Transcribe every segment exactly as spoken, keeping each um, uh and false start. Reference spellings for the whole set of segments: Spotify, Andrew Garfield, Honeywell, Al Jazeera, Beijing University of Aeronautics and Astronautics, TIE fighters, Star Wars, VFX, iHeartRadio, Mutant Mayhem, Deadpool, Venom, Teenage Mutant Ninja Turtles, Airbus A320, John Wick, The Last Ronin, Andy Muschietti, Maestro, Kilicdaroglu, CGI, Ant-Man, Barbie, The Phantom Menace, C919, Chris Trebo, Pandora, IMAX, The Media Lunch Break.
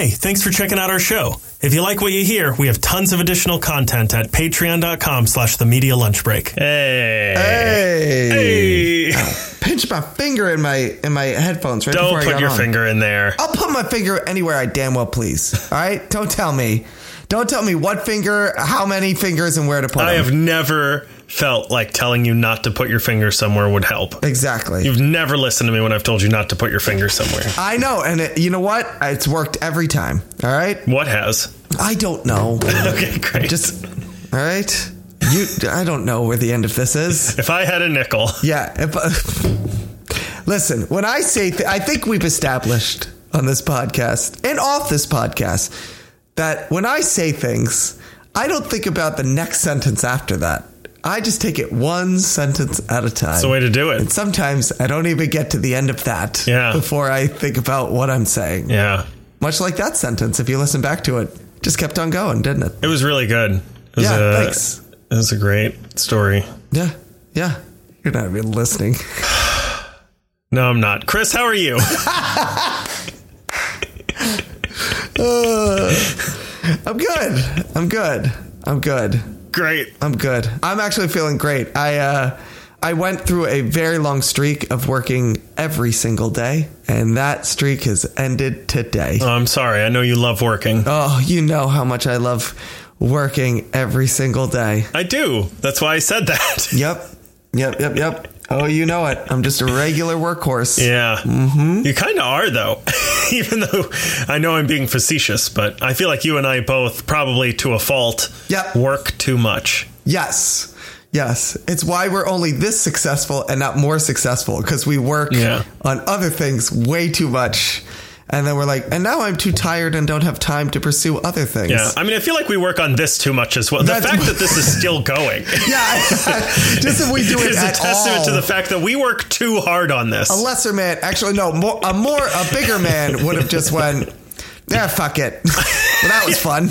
Hey, thanks for checking out our show. If you like what you hear, we have tons of additional content at patreon.com slash the media lunch break. Hey. Hey. Hey. I pinched my finger in my in my headphones right before I got on. Don't put your finger in there. I'll put my finger anywhere I damn well please. All right? Don't tell me. Don't tell me what finger, how many fingers, and where to put them. I have never felt like telling you not to put your finger somewhere would help. Exactly. You've never listened to me when I've told you not to put your finger somewhere. I know. And it, you know what? It's worked every time. All right. What has? I don't know. Okay, great. Just, all right. You, I don't know where the end of this is. If I had a nickel. Yeah. If, uh, listen, when I say, th- I think we've established on this podcast and off this podcast that when I say things, I don't think about the next sentence after that. I just take it one sentence at a time. That's the way to do it. And sometimes I don't even get to the end of that yeah. before I think about what I'm saying. Yeah. Much like that sentence, if you listen back to it, just kept on going, didn't it? It was really good. It was yeah, a, thanks. It was a great story. Yeah, yeah. You're not even listening. No, I'm not. Chris, how are you? uh, I'm good. I'm good. I'm good. Great. I'm good. I'm actually feeling great. I uh, I went through a very long streak of working every single day, and that streak has ended today. Oh, I'm sorry. I know you love working. Oh, you know how much I love working every single day. I do. That's why I said that. Yep. Yep. Yep. Yep. Oh, you know it. I'm just a regular workhorse. Yeah. Mm-hmm. You kind of are, though, even though I know I'm being facetious, but I feel like you and I both probably to a fault yep. work too much. Yes. Yes. It's why we're only this successful and not more successful, because we work yeah. on other things way too much. And then we're like, and now I'm too tired and don't have time to pursue other things. Yeah, I mean, I feel like we work on this too much as well. The That's fact that this is still going. Yeah, just if we do it is at a testament all. To the fact that we work too hard on this. A lesser man, actually, no, more, a more, a bigger man would have just went, yeah, fuck it. Well, that was fun.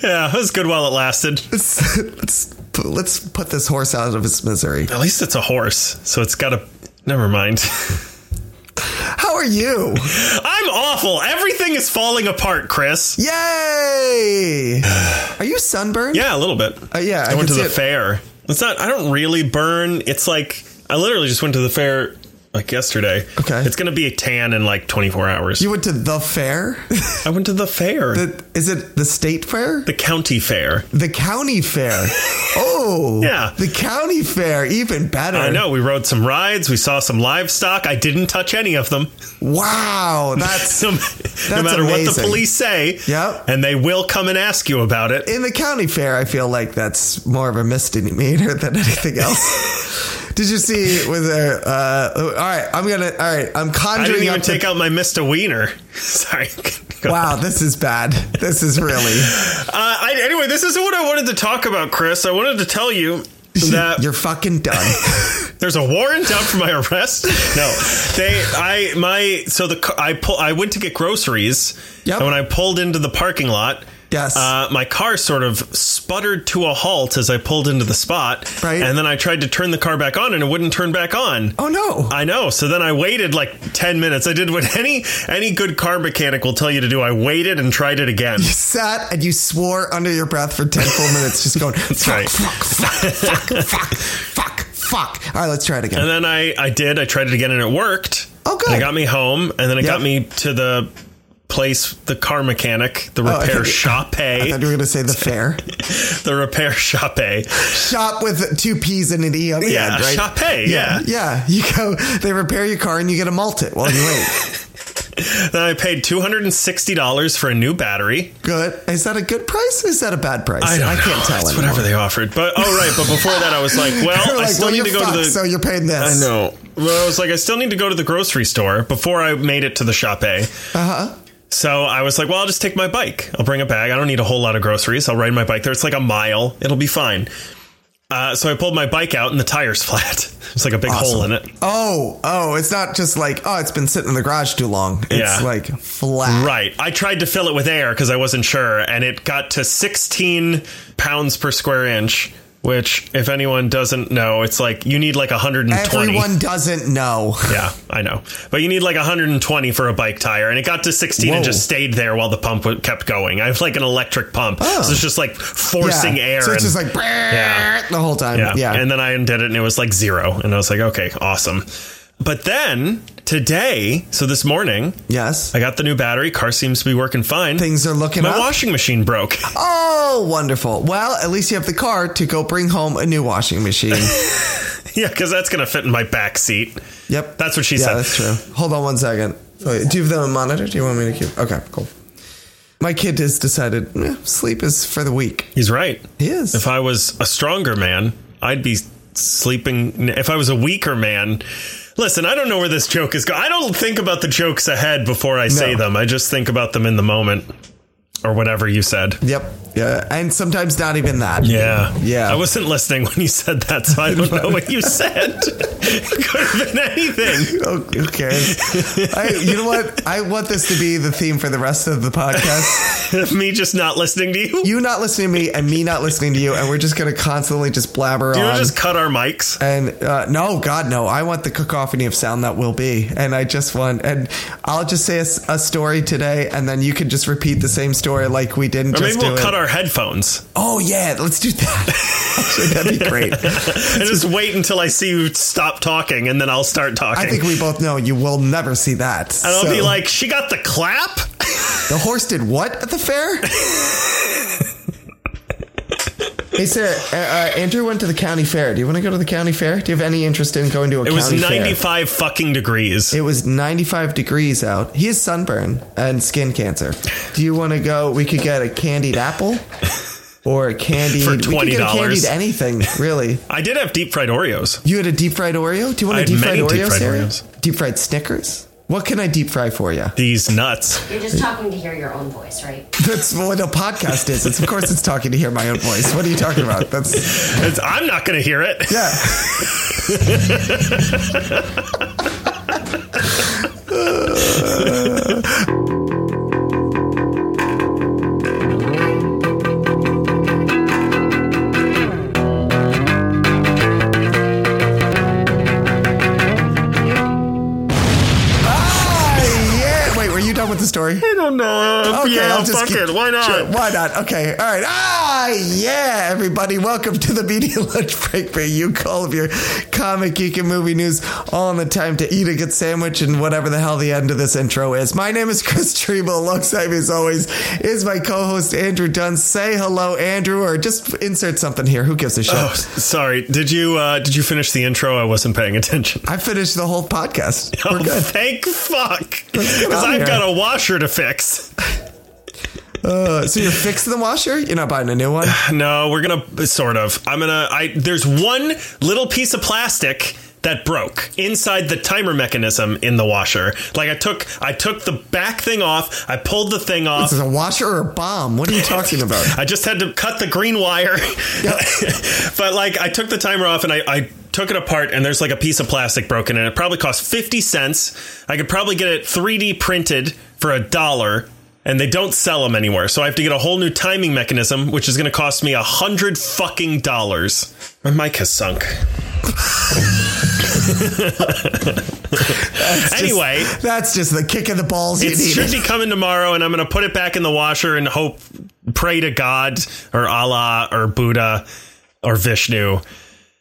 Yeah, it was good while it lasted. Let's, let's, let's put this horse out of its misery. At least it's a horse, so it's got to, never mind. How are you? I'm awful. Everything is falling apart, Chris. Yay! Are you sunburned? Yeah, a little bit. Uh, yeah, I, I went to the it. fair. It's not. I don't really burn. It's like I literally just went to the fair like yesterday. Okay, it's gonna be a tan in like twenty-four hours. You went to the fair? I went to the fair. The, is it the state fair? The county fair. The county fair. Oh, yeah. The county fair. Even better. I know. We rode some rides. We saw some livestock. I didn't touch any of them. Wow. That's, no, that's no matter amazing. What the police say. Yep. And they will come and ask you about it. In the county fair, I feel like that's more of a misdemeanor than anything else. Did you see with there? Uh, all right. I'm going to. All right. I'm conjuring. I didn't even up take the, out my misdemeanor. Sorry. Wow. On. This is bad. This is really. uh, I, anyway, this isn't what I wanted to talk about, Chris. I wanted to tell you that you're fucking done. There's a warrant out for my arrest. No, they I my so the I pull I went to get groceries. Yep. And when I pulled into the parking lot. Yes. Uh, my car sort of sputtered to a halt as I pulled into the spot. Right. And then I tried to turn the car back on and it wouldn't turn back on. Oh, no. I know. So then I waited like ten minutes. I did what any any good car mechanic will tell you to do. I waited and tried it again. You sat and you swore under your breath for ten full minutes just going, fuck, right. fuck, fuck, fuck, fuck, fuck, fuck. All right, let's try it again. And then I, I did. I tried it again and it worked. Oh, good. And it got me home and then it yep. got me to the place, the car mechanic, the repair oh, shop. I thought you were going to say the fair. The repair shop. Shop with two P's and an E on the yeah, end, right? Shop. Yeah. yeah. Yeah. You go, they repair your car and you get to malt it while you wait. Then I paid two hundred sixty dollars for a new battery. Good. Is that a good price? Or is that a bad price? I, don't I know. can't tell. It's whatever they offered. But oh right. But before that, I was like, well, like, I still well, need to go fucked, to the. So you're paying this. I know. Well, I was like, I still need to go to the grocery store before I made it to the shop. Uh huh. So I was like, well, I'll just take my bike. I'll bring a bag. I don't need a whole lot of groceries. I'll ride my bike there. It's like a mile. It'll be fine. Uh, so I pulled my bike out and the tire's flat. It's like a big awesome. hole in it. Oh, oh, it's not just like, oh, it's been sitting in the garage too long. It's yeah. like flat. Right. I tried to fill it with air because I wasn't sure. And it got to sixteen pounds per square inch. which, if anyone doesn't know, it's like you need like one hundred twenty. Everyone doesn't know. Yeah, I know. But you need like one hundred twenty for a bike tire. And it got to sixteen Whoa. And just stayed there while the pump kept going. I have like an electric pump. Oh. So it's just like forcing yeah. air. So it's and, just like yeah. the whole time. Yeah. yeah. And then I undid it and it was like zero. And I was like, OK, awesome. But then today, so this morning, yes, I got the new battery. Car seems to be working fine. Things are looking My up. My washing machine broke. Oh, wonderful. Well, at least you have the car to go bring home a new washing machine. Yeah, because that's going to fit in my back seat. Yep. That's what she yeah, said. That's true. Hold on one second. Wait, do you have the monitor? Do you want me to keep? Okay, cool. My kid has decided eh, sleep is for the weak. He's right. He is. If I was a stronger man, I'd be sleeping. If I was a weaker man. Listen, I don't know where this joke is going. I don't think about the jokes ahead before I no. say them. I just think about them in the moment or whatever you said. Yep. Yeah. And sometimes not even that. Yeah. Yeah. I wasn't listening when you said that, so I don't know what you said. It could have been anything. Okay. I, you know what? I want this to be the theme for the rest of the podcast. Me just not listening to you? You not listening to me and me not listening to you. And we're just going to constantly just blabber Do you on. You just cut our mics? And uh, no, God, no. I want the cacophony of sound that will be. And I just want, and I'll just say a, a story today, and then you can just repeat the same story like we didn't or just maybe we'll do cut it. Our headphones. Oh yeah, let's do that. Actually, that'd be great. And just wait until I see you stop talking, and then I'll start talking. I think we both know you will never see that. And I'll so. be like, she got the clap? The horse did what at the fair? Hey, Sarah, uh, uh, Andrew went to the county fair. Do you want to go to the county fair? Do you have any interest in going to a it county fair? It was ninety-five fair? fucking degrees. It was ninety-five degrees out. He has sunburn and skin cancer. Do you want to go? We could get a candied apple or a candied... For twenty dollars. We could get a candied anything, really. I did have deep-fried Oreos. You had a deep-fried Oreo? Do you want I a deep-fried Oreo, deep-fried Sarah? Oreos. Deep-fried Snickers? What can I deep fry for you? These nuts. You're just talking to hear your own voice, right? That's what a podcast is. It's, of course, it's talking to hear my own voice. What are you talking about? That's. It's, I'm not going to hear it. Yeah. uh. With the story? I don't know. Okay, yeah, I'll just fuck it. Why not? Sure, why not? Okay. All right. Ah, yeah, everybody. Welcome to the Media Lunch Break where you call of your comic, geek, and movie news all in the time to eat a good sandwich and whatever the hell the end of this intro is. My name is Chris Trebo. Alongside me, as always, is my co-host, Andrew Dunn. Say hello, Andrew, or just insert something here. Who gives a shit? Oh, sorry. Did you uh, did you finish the intro? I wasn't paying attention. I finished the whole podcast. Oh, we're good. Thank fuck. Because I've got a washer to fix. Uh, so you're fixing the washer? You're not buying a new one? No, we're gonna sort of. I'm gonna. I there's one little piece of plastic that broke inside the timer mechanism in the washer. Like I took, I took the back thing off. I pulled the thing off. This is a washer or a bomb? What are you talking about? I just had to cut the green wire. Yep. But like I took the timer off and I. I took it apart and there's like a piece of plastic broken in it. Probably cost fifty cents. I could probably get it three D printed for a dollar and they don't sell them anywhere. So I have to get a whole new timing mechanism, which is going to cost me a hundred fucking dollars. My mic has sunk. That's anyway, just, that's just the kick of the balls. It should be coming tomorrow and I'm going to put it back in the washer and hope, pray to God or Allah or Buddha or Vishnu.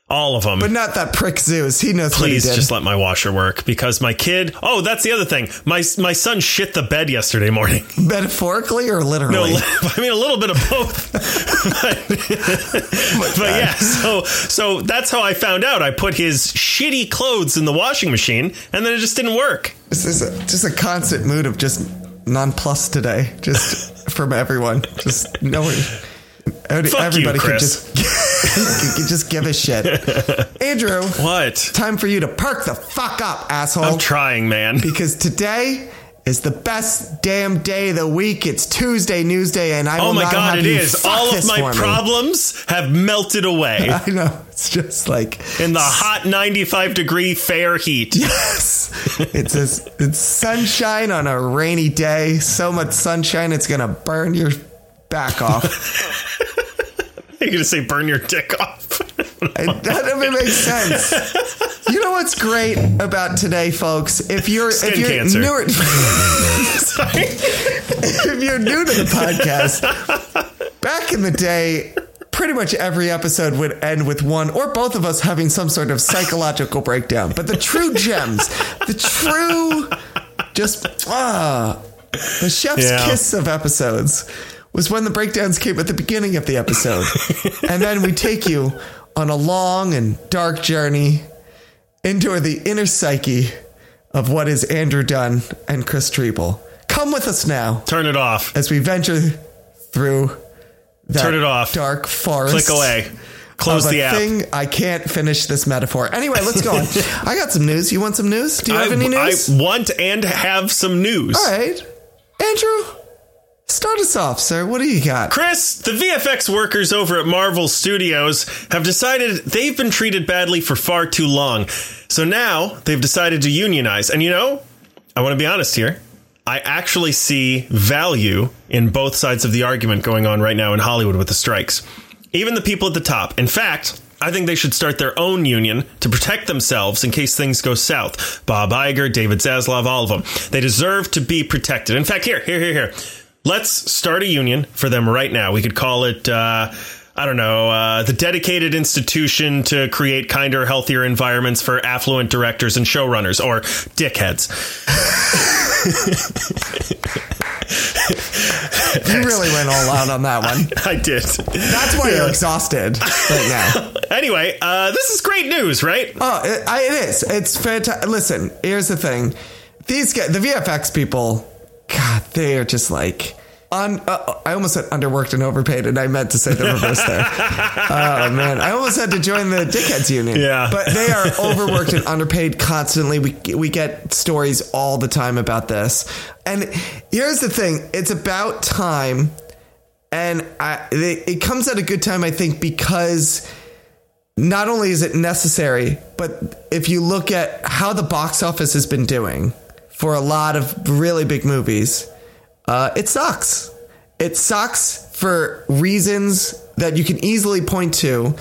All of them. But not that prick Zeus. He knows Please what he did. Please just let my washer work because my kid. Oh, that's the other thing. My my son shit the bed yesterday morning. Metaphorically or literally? No, I mean, a little bit of both. but but yeah, so so that's how I found out. I put his shitty clothes in the washing machine and then it just didn't work. This is a, just a constant mood of just nonplussed today. Just from everyone. Just knowing. Fuck everybody you, could just could just give a shit. Andrew, what? Time for you to perk the fuck up, asshole. I'm trying, man. Because today is the best damn day of the week. It's Tuesday News Day, and I oh will my not god, have it you is. All of my problems me. have melted away. I know. It's just like in the hot ninety-five degree fair heat. Yes. It's just, it's sunshine on a rainy day. So much sunshine it's gonna burn your back off. You're going to say burn your dick off. None of it makes sense. You know what's great about today, folks? If you're Skin if you're cancer. newer, Sorry. If you're new to the podcast, back in the day, pretty much every episode would end with one or both of us having some sort of psychological breakdown. But the true gems, the true, just ah, the chef's yeah. kiss of episodes was when the breakdowns came at the beginning of the episode. And then we take you on a long and dark journey into the inner psyche of what is Andrew Dunn and Chris Treble. Come with us now. Turn it off. As we venture through that Turn it off. dark forest. Click away. Close the app. Thing. I can't finish this metaphor. Anyway, let's go on. I got some news. You want some news? Do you have I, any news? I want and have some news. All right. Andrew, start us off, sir. What do you got? Chris, the V F X workers over at Marvel Studios have decided they've been treated badly for far too long. So now they've decided to unionize. And, you know, I want to be honest here. I actually see value in both sides of the argument going on right now in Hollywood with the strikes. Even the people at the top. In fact, I think they should start their own union to protect themselves in case things go south. Bob Iger, David Zaslav, all of them. They deserve to be protected. In fact, here, here, here, here. Let's start a union for them right now. We could call it, uh, I don't know, uh, the dedicated institution to create kinder, healthier environments for affluent directors and showrunners or dickheads. You really went all out on that one. I, I did. That's why yeah. you're exhausted right now. Anyway, uh, this is great news, right? Oh, it, I, it is. It's fantastic. Listen, here's the thing. These guys, the V F X people... God, they are just like, un, uh, I almost said underworked and overpaid, and I meant to say the reverse there. Oh, man. I almost had to join the dickheads union. Yeah. But they are overworked and underpaid constantly. We, we get stories all the time about this. And here's the thing. It's about time, and I, it, it comes at a good time, I think, because not only is it necessary, but if you look at how the box office has been doing for a lot of really big movies, uh, it sucks. It sucks for reasons that you can easily point to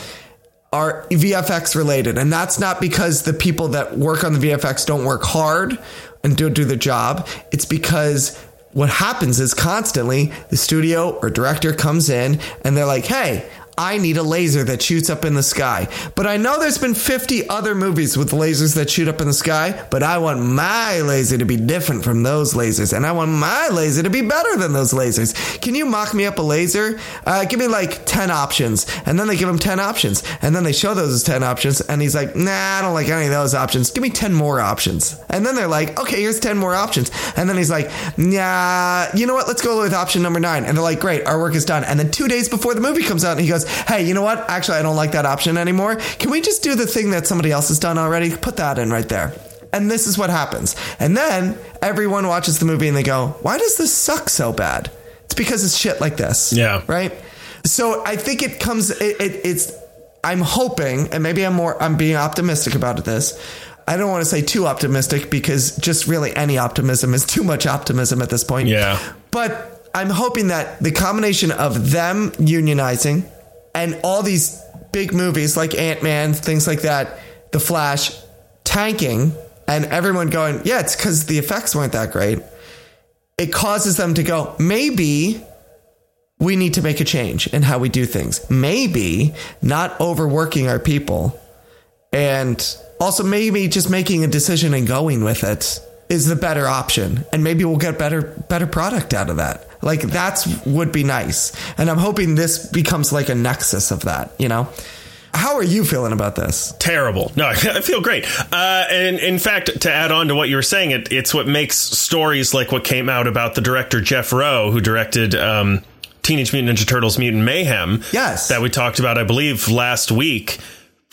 are V F X related. And that's not because the people that work on the V F X don't work hard and don't do their job. It's because what happens is constantly the studio or director comes in and they're like, hey, I need a laser that shoots up in the sky. But I know there's been fifty other movies with lasers that shoot up in the sky, but I want my laser to be different from those lasers, and I want my laser to be better than those lasers. Can you mock me up a laser? Uh, give me like ten options. And then they give him ten options, and then they show those as ten options, and he's like, nah, I don't like any of those options. Give me ten more options. And then they're like, okay, here's ten more options. And then he's like, nah, you know what? Let's go with option number nine. And they're like, great, our work is done. And then two days before the movie comes out, and he goes, hey, you know what? Actually, I don't like that option anymore. Can we just do the thing that somebody else has done already? Put that in right there. And this is what happens. And then everyone watches the movie and they go, why does this suck so bad? It's because it's shit like this. Yeah. Right. So I think it comes, it, it, it's, I'm hoping, and maybe I'm more, I'm being optimistic about this. I don't want to say too optimistic because just really any optimism is too much optimism at this point. Yeah. But I'm hoping that the combination of them unionizing and all these big movies like Ant-Man, things like that, The Flash, tanking, and everyone going, yeah, it's because the effects weren't that great. It causes them to go, maybe we need to make a change in how we do things. Maybe not overworking our people. And also maybe just making a decision and going with it is the better option. And maybe we'll get better, better product out of that. Like that's would be nice. And I'm hoping this becomes like a nexus of that, you know? How are you feeling about this? Terrible. No, I feel great. Uh, and in fact, to add on to what you were saying, it, it's what makes stories like what came out about the director, Jeff Rowe, who directed um, Teenage Mutant Ninja Turtles, Mutant Mayhem. Yes. That we talked about, I believe, last week.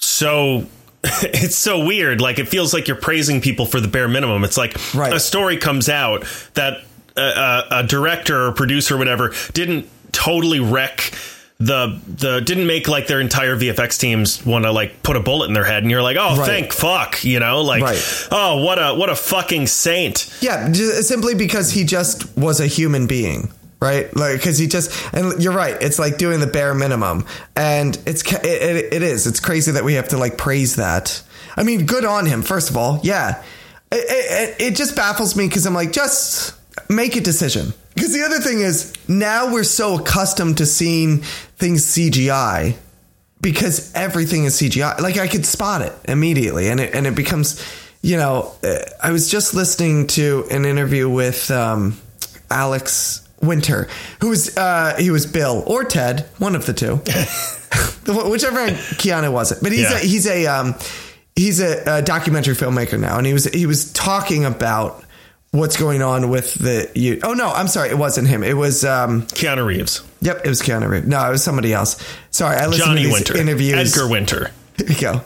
So it's so weird. Like it feels like you're praising people for the bare minimum. It's like right. a story comes out that A, a director or producer or whatever didn't totally wreck the the didn't make like their entire V F X teams want to like put a bullet in their head, and you're like, oh, right. thank fuck, you know, like, right. oh, what a what a fucking saint. Yeah, simply because he just was a human being. Right. Like, cause he just, and you're right. It's like doing the bare minimum, and it's, it, it, it is, it's crazy that we have to like praise that. I mean, good on him. First of all. Yeah. It, it, it just baffles me. Cause I'm like, just make a decision. Cause the other thing is, now we're so accustomed to seeing things C G I because everything is C G I. Like, I could spot it immediately, and it, and it becomes, you know, I was just listening to an interview with, um, Alex Winter, who was uh, he was Bill or Ted, one of the two, whichever Keanu wasn't. But he's yeah. a, he's a um, he's a, a documentary filmmaker now, and he was he was talking about what's going on with the. You, oh no, I'm sorry, it wasn't him. It was um, Keanu Reeves. Yep, it was Keanu Reeves. No, it was somebody else. Sorry, I listened Johnny to these Winter interviews. Edgar Winter. There you go.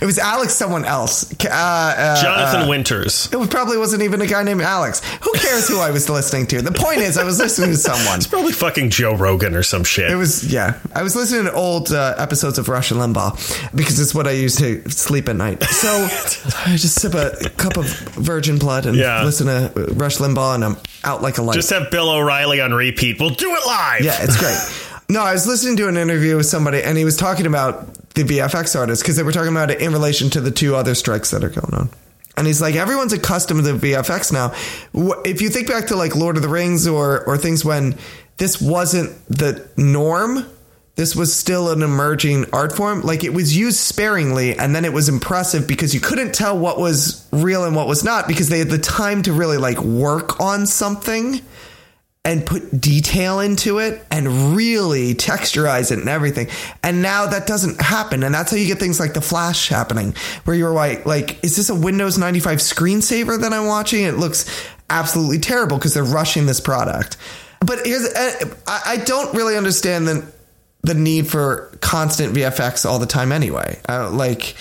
It was Alex someone else. Uh, uh, Jonathan uh, Winters. It probably wasn't even a guy named Alex. Who cares who I was listening to? The point is, I was listening to someone. It's probably fucking Joe Rogan or some shit. It was, yeah. I was listening to old uh, episodes of Rush and Limbaugh because it's what I used to sleep at night. So I just sip a cup of virgin blood and yeah. listen to Rush Limbaugh, and I'm out like a light. Just have Bill O'Reilly on repeat. We'll do it live. Yeah, it's great. No, I was listening to an interview with somebody, and he was talking about the V F X artists, because they were talking about it in relation to the two other strikes that are going on. And he's like, everyone's accustomed to V F X now. If you think back to like Lord of the Rings or or things when this wasn't the norm, this was still an emerging art form. Like, it was used sparingly, and then it was impressive because you couldn't tell what was real and what was not, because they had the time to really like work on something and put detail into it and really texturize it and everything. And now that doesn't happen. And that's how you get things like The Flash happening, where you're like, like, is this a Windows ninety-five screensaver that I'm watching? It looks absolutely terrible because they're rushing this product. But here's, I don't really understand the, the need for constant V F X all the time anyway. Uh, like,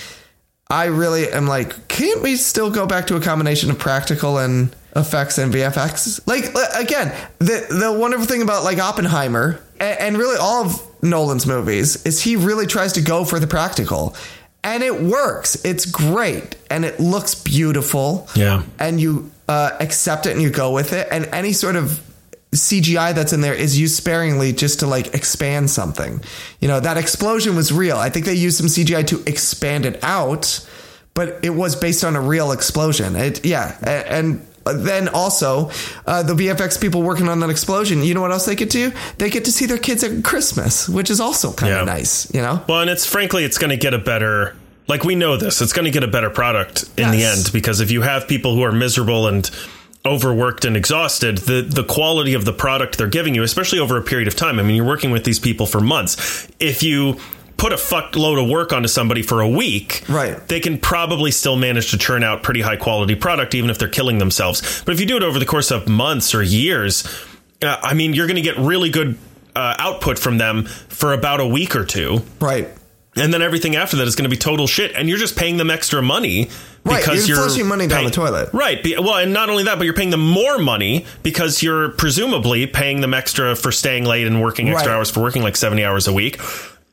I really am like, can't we still go back to a combination of practical and effects and V F X? Like, again, the the wonderful thing about like Oppenheimer and, and really all of Nolan's movies is he really tries to go for the practical, and it works. It's great, and it looks beautiful. Yeah, and you uh, accept it and you go with it. And any sort of C G I that's in there is used sparingly just to like expand something. You know, that explosion was real. I think they used some C G I to expand it out, but it was based on a real explosion. It yeah, and. and Then also, uh, the V F X people working on that explosion, you know what else they get to do? They get to see their kids at Christmas, which is also kind of yeah. nice, you know? Well, and it's frankly, it's going to get a better, like, we know this, it's going to get a better product in yes. the end, because if you have people who are miserable and overworked and exhausted, the, the quality of the product they're giving you, especially over a period of time. I mean, you're working with these people for months. If you put a fuckload of work onto somebody for a week, right, they can probably still manage to churn out pretty high quality product, even if they're killing themselves. But if you do it over the course of months or years, uh, I mean, you're going to get really good uh, output from them for about a week or two. Right. And then everything after that is going to be total shit. And you're just paying them extra money. Right. Because you're, you're flushing money paying, down the toilet. Right. Be, well, and not only that, but you're paying them more money because you're presumably paying them extra for staying late and working extra right. hours, for working like seventy hours a week.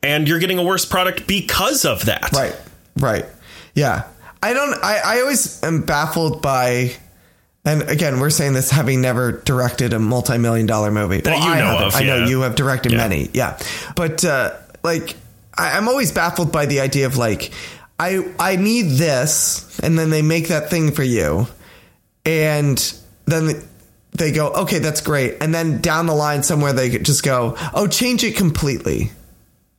And you're getting a worse product because of that. Right. Right. Yeah. I don't I, I always am baffled by. And again, we're saying this having never directed a multi-million dollar movie that well, you I know of. I yeah. know you have directed yeah. many. Yeah. But uh, like, I, I'm always baffled by the idea of like, I I need this. And then they make that thing for you. And then the, they go, OK, that's great. And then down the line somewhere they just go, oh, change it completely.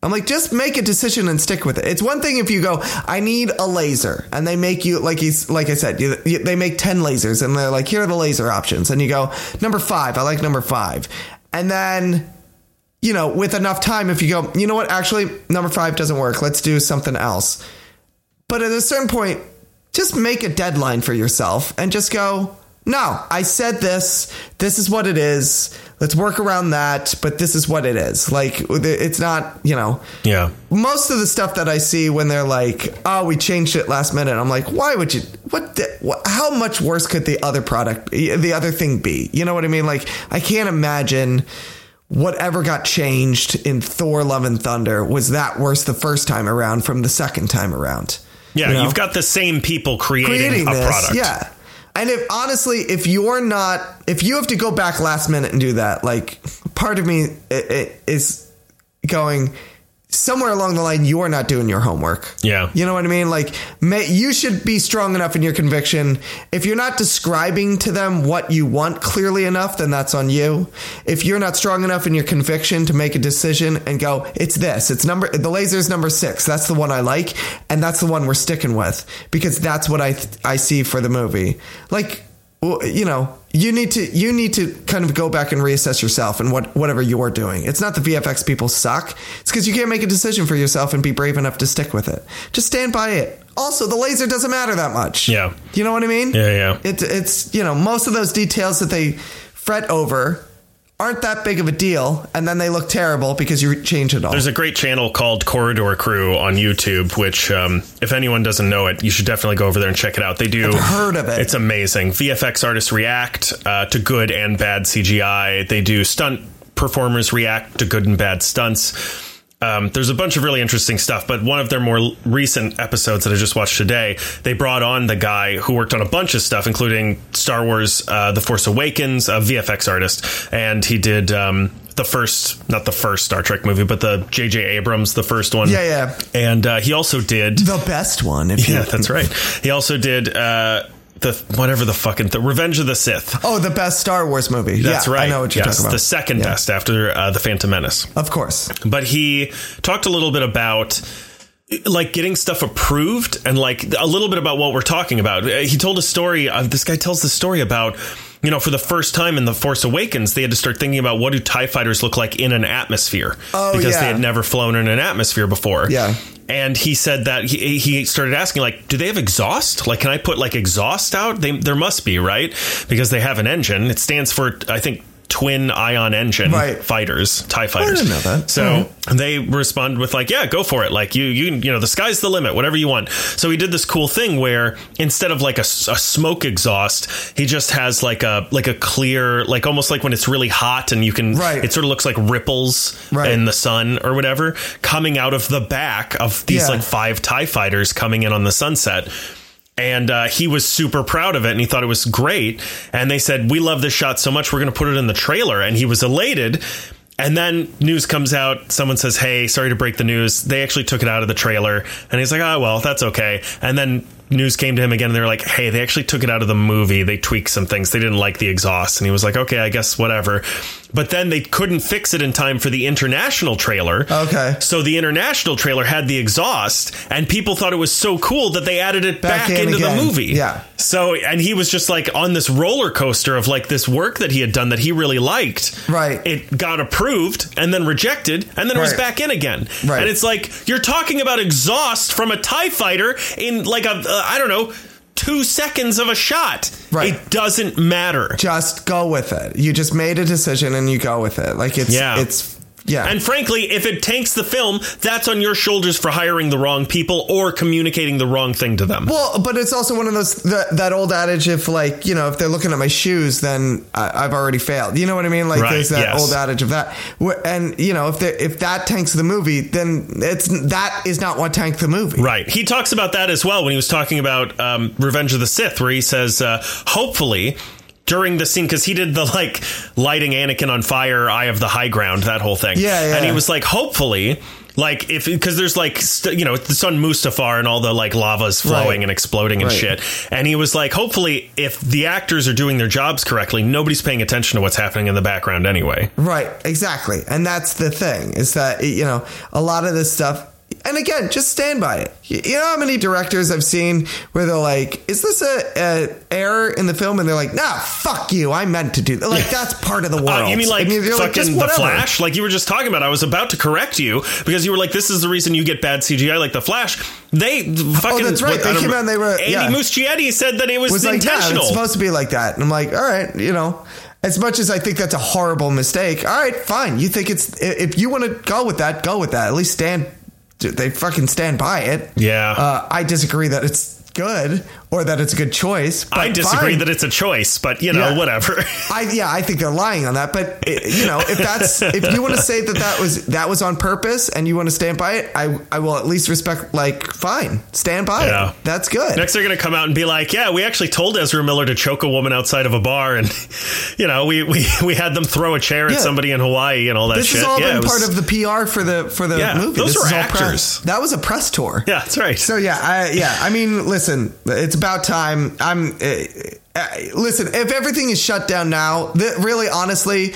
I'm like, just make a decision and stick with it. It's one thing if you go, I need a laser, and they make you, like he's, like I said, you, you, they make ten lasers, and they're like, here are the laser options, and you go, number five, I like number five, and then, you know, with enough time, if you go, you know what, actually, number five doesn't work, let's do something else. But at a certain point, just make a deadline for yourself and just go, no, I said this. This is what it is. Let's work around that. But this is what it is. Like, it's not, you know. Yeah. Most of the stuff that I see when they're like, oh, we changed it last minute. I'm like, why would you? What? The, how much worse could the other product, the other thing be? You know what I mean? Like, I can't imagine whatever got changed in Thor: Love and Thunder was that worse the first time around from the second time around. Yeah. You know? You've got the same people creating, creating a this, product. Yeah. And if honestly, if you're not, if you have to go back last minute and do that, like part of me it, it, is going somewhere along the line, you are not doing your homework. Yeah. You know what I mean? Like may, you should be strong enough in your conviction. If you're not describing to them what you want clearly enough, then that's on you. If you're not strong enough in your conviction to make a decision and go, it's this, it's number, the laser's number six. That's the one I like. And that's the one we're sticking with because that's what I, th- I see for the movie. Like, you know, you need to you need to kind of go back and reassess yourself and what whatever you're doing. It's not the V F X people suck. It's because you can't make a decision for yourself and be brave enough to stick with it. Just stand by it. Also, the laser doesn't matter that much. Yeah. You know what I mean? Yeah, yeah. It, it's, you know, most of those details that they fret over aren't that big of a deal, and then they look terrible because you change it all. There's a great channel called Corridor Crew on YouTube, which um, if anyone doesn't know it, you should definitely go over there and check it out. They do. I've heard of it. It's amazing. V F X artists react uh, to good and bad C G I. They do stunt performers react to good and bad stunts. Um, there's a bunch of really interesting stuff, but one of their more recent episodes that I just watched today, they brought on the guy who worked on a bunch of stuff, including Star Wars, uh, The Force Awakens, a V F X artist. And he did um, the first, not the first Star Trek movie, but the J J Abrams, the first one. Yeah, yeah. And uh, he also did the best one. If yeah, you... that's right. He also did uh, the whatever the fucking the Revenge of the Sith. Oh, the best Star Wars movie. That's yeah, right. I know what you're yes, talking about. The second yeah. best after uh, The Phantom Menace. Of course. But he talked a little bit about like getting stuff approved and like a little bit about what we're talking about. He told a story. Uh, this guy tells the story about, you know, for the first time in The Force Awakens, they had to start thinking about what do TIE fighters look like in an atmosphere oh, because yeah. they had never flown in an atmosphere before. Yeah. And he said that he, he started asking, like, do they have exhaust? Like, can I put like exhaust out? They, there must be, right? Because they have an engine. It stands for, I think, twin ion engine right. fighters, TIE fighters. I didn't know that. So mm-hmm. they responded with like, yeah, go for it. Like you, you, you know, the sky's the limit, whatever you want. So he did this cool thing where instead of like a, a smoke exhaust, he just has like a, like a clear, like almost like when it's really hot and you can, right. it sort of looks like ripples right. in the sun or whatever coming out of the back of these yeah. like five TIE fighters coming in on the sunset. And uh, he was super proud of it, and he thought it was great. And they said, we love this shot so much, we're going to put it in the trailer. And he was elated. And then news comes out. Someone says, hey, sorry to break the news. They actually took it out of the trailer. And he's like, oh, well, that's OK. And then news came to him again. And they were like, hey, they actually took it out of the movie. They tweaked some things. They didn't like the exhaust. And he was like, OK, I guess whatever. But then they couldn't fix it in time for the international trailer. OK, so the international trailer had the exhaust and people thought it was so cool that they added it back, back in into again. the movie. Yeah. So and he was just like on this roller coaster of like this work that he had done that he really liked. Right. It got approved and then rejected and then it right. was back in again. Right. And it's like you're talking about exhaust from a TIE fighter in like a, uh, I don't know, two seconds of a shot. Right. It doesn't matter. Just go with it. You just made a decision and you go with it. Like it's yeah. it's yeah. And frankly, if it tanks the film, that's on your shoulders for hiring the wrong people or communicating the wrong thing to them. Well, but it's also one of those that, that old adage. If like, you know, if they're looking at my shoes, then I, I've already failed. You know what I mean? Like right, there's that yes. old adage of that. And, you know, if if that tanks the movie, then it's that is not what tanked the movie. Right. He talks about that as well when he was talking about um, Revenge of the Sith, where he says, uh, hopefully during the scene, because he did the like lighting Anakin on fire, Eye of the High Ground, that whole thing. Yeah, yeah. And he was like, hopefully, like if because there's like, st- you know, the sun Mustafar and all the like lava's flowing right. and exploding and right. shit. And he was like, hopefully, if the actors are doing their jobs correctly, nobody's paying attention to what's happening in the background anyway. Right. Exactly. And that's the thing is that, you know, a lot of this stuff. And again, just stand by it. You know how many directors I've seen where they're like, is this a, a error in the film? And they're like, nah, fuck you. I meant to do that. Like, that's part of the world. Uh, you mean like I mean, fucking like, The Flash? Like you were just talking about, I was about to correct you because you were like, this is the reason you get bad C G I like The Flash. They fucking. Oh, that's right. What, they came out and they were. Andy yeah. Muschietti said that it was, was intentional. Like, yeah, it's supposed to be like that. And I'm like, all right, you know. As much as I think that's a horrible mistake. All right, fine. You think it's if you want to go with that, go with that. At least stand. They fucking stand by it. Yeah. Uh, I disagree that it's good or that it's a good choice. But I disagree fine. that it's a choice, but, you know, yeah. whatever. I Yeah, I think they're lying on that. But, it, you know, if that's if you want to say that that was that was on purpose and you want to stand by it, I, I will at least respect, like, fine, stand by yeah. it. That's good. Next, they're going to come out and be like, yeah, we actually told Ezra Miller to choke a woman outside of a bar. And, you know, we we, we had them throw a chair yeah. at somebody in Hawaii and all that this shit. This has all yeah, been was, part of the P R for the for the yeah, movie. Those this were is actors. All press. That was a press tour. Yeah, that's right. So, yeah, I, yeah, I mean, listen, it's about time. I'm uh, uh, listen, if everything is shut down now, th- really, honestly,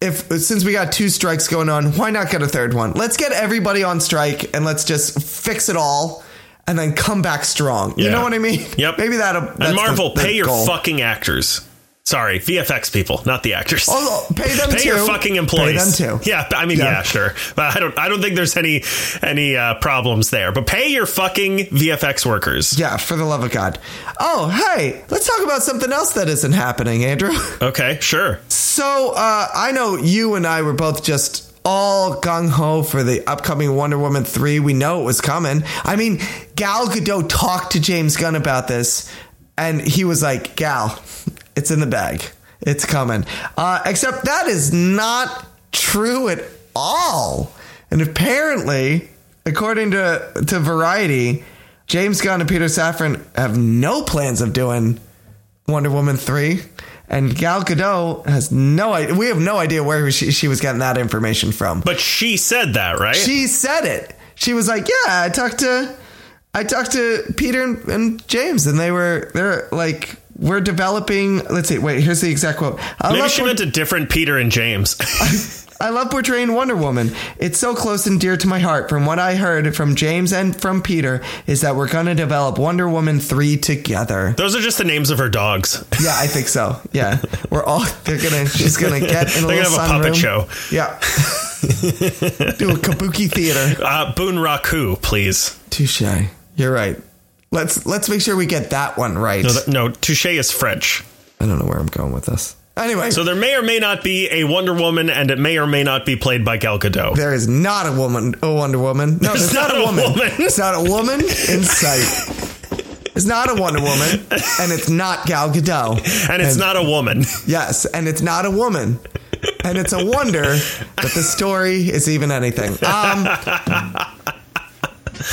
if since we got two strikes going on, why not get a third one? Let's get everybody on strike and let's just fix it all and then come back strong. You yeah. know what I mean? Yep. Maybe that'll. That's and Marvel, the, the pay goal. Your fucking actors. Sorry, V F X people, not the actors. Oh, pay them. Pay too. Your fucking employees. Pay them too. Yeah, I mean, yeah, yeah sure. But I don't. I don't think there's any any uh, problems there. But pay your fucking V F X workers. Yeah, for the love of God. Oh, hey, let's talk about something else that isn't happening, Andrew. Okay, sure. So uh, I know you and I were both just all gung ho for the upcoming Wonder Woman three. We know it was coming. I mean, Gal Gadot talked to James Gunn about this, and he was like, "Gal, it's in the bag. It's coming." Uh, except that is not true at all. And apparently, according to, to Variety, James Gunn and Peter Safran have no plans of doing Wonder Woman three. And Gal Gadot has no idea. We have no idea where she, she was getting that information from. But she said that, right? She said it. She was like, yeah, I talked to I talked to Peter and, and James, and they were they're like, we're developing. Let's see. Wait, here's the exact quote. I Maybe she meant a different Peter and James. I, I love portraying Wonder Woman. It's so close and dear to my heart. From what I heard from James and from Peter is that we're going to develop Wonder Woman three together. Those are just the names of her dogs. Yeah, I think so. Yeah. We're all they're going to she's going to get in a little sunroom. They're going to have a puppet show. Yeah. Do a kabuki theater. Uh, Boon Raku, please. Touché. You're right. Let's let's make sure we get that one right. No, no, touche is French. I don't know where I'm going with this. Anyway. So there may or may not be a Wonder Woman, and it may or may not be played by Gal Gadot. There is not a woman, a Wonder Woman. No, there's, there's not, not a woman. woman. There's not a woman in sight. It's not a Wonder Woman, and it's not Gal Gadot. And it's and, not a woman. Yes, and it's not a woman. And it's a wonder that the story is even anything. Um,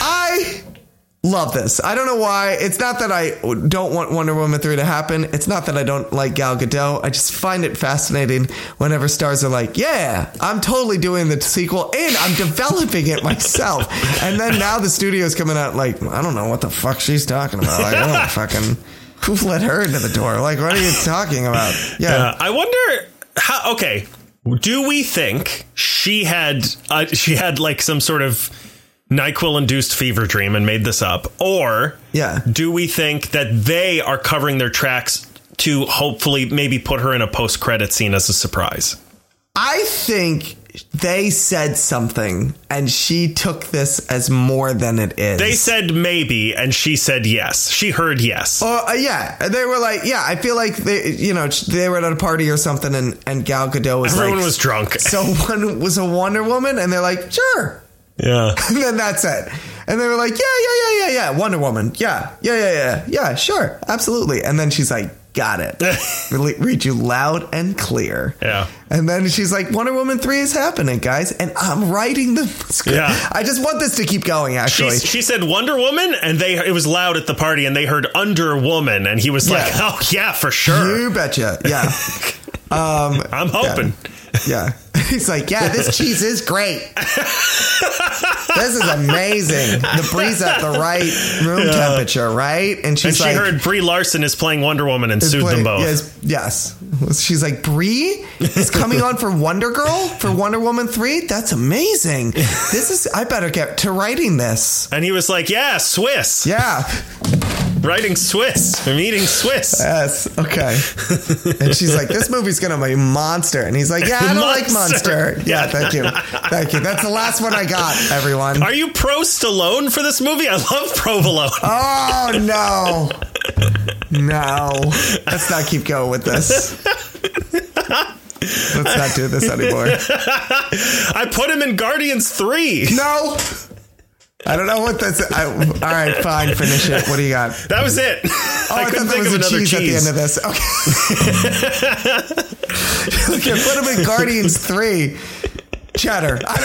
I... love this. I don't know why. It's not that I don't want Wonder Woman three to happen. It's not that I don't like Gal Gadot. I just find it fascinating whenever stars are like, yeah, I'm totally doing the sequel and I'm developing it myself. And then now the studio's coming out like, I don't know what the fuck she's talking about. Like, I don't know fucking who let her into the door. Like, what are you talking about? Yeah. Uh, I wonder how. OK, do we think she had uh, she had like some sort of NyQuil-induced fever dream and made this up? Or yeah. do we think that they are covering their tracks to hopefully maybe put her in a post-credit scene as a surprise? I think they said something and she took this as more than it is. They said maybe and she said yes. She heard yes. Oh, uh, yeah. They were like, yeah, I feel like they, you know, they were at a party or something and, and Gal Gadot was Everyone like, was drunk. Someone was a Wonder Woman and they're like, sure. Yeah. And then that's it. And they were like, yeah, yeah, yeah, yeah, yeah. Wonder Woman. Yeah, yeah, yeah, yeah. Yeah, sure. Absolutely. And then she's like, got it. Read you loud and clear. Yeah. And then she's like, Wonder Woman three is happening, guys. And I'm writing the script. Yeah. I just want this to keep going, actually. She, she said Wonder Woman, and they it was loud at the party, and they heard Under Woman. And he was yeah. like, oh, yeah, for sure. You betcha. Yeah. um, I'm hoping. Yeah. Yeah. He's like, yeah, this cheese is great. This is amazing. The Brie's at the right room yeah. temperature, right? And she's and she like, heard Brie Larson is playing Wonder Woman and sued playing, them both. Yes, yes. She's like, Brie is coming on for Wonder Girl for Wonder Woman three? That's amazing. This is, I better get to writing this. And he was like, yeah, Swiss. Yeah. Writing Swiss. I'm eating Swiss. Yes. Okay. And she's like, this movie's going to be monster. And he's like, yeah, I don't monster. like monster. Yeah, yeah. Thank you. Thank you. That's the last one I got, everyone. Are you pro Stallone for this movie? I love Provolone. Oh, no. No. Let's not keep going with this. Let's not do this anymore. I put him in Guardians three. No. I don't know what that's. I, all right, fine. Finish it. What do you got? That was it. Oh, I, I couldn't thought there think was of a another cheese, cheese at the end of this. Okay. Look, it would have been Guardians three. Cheddar. I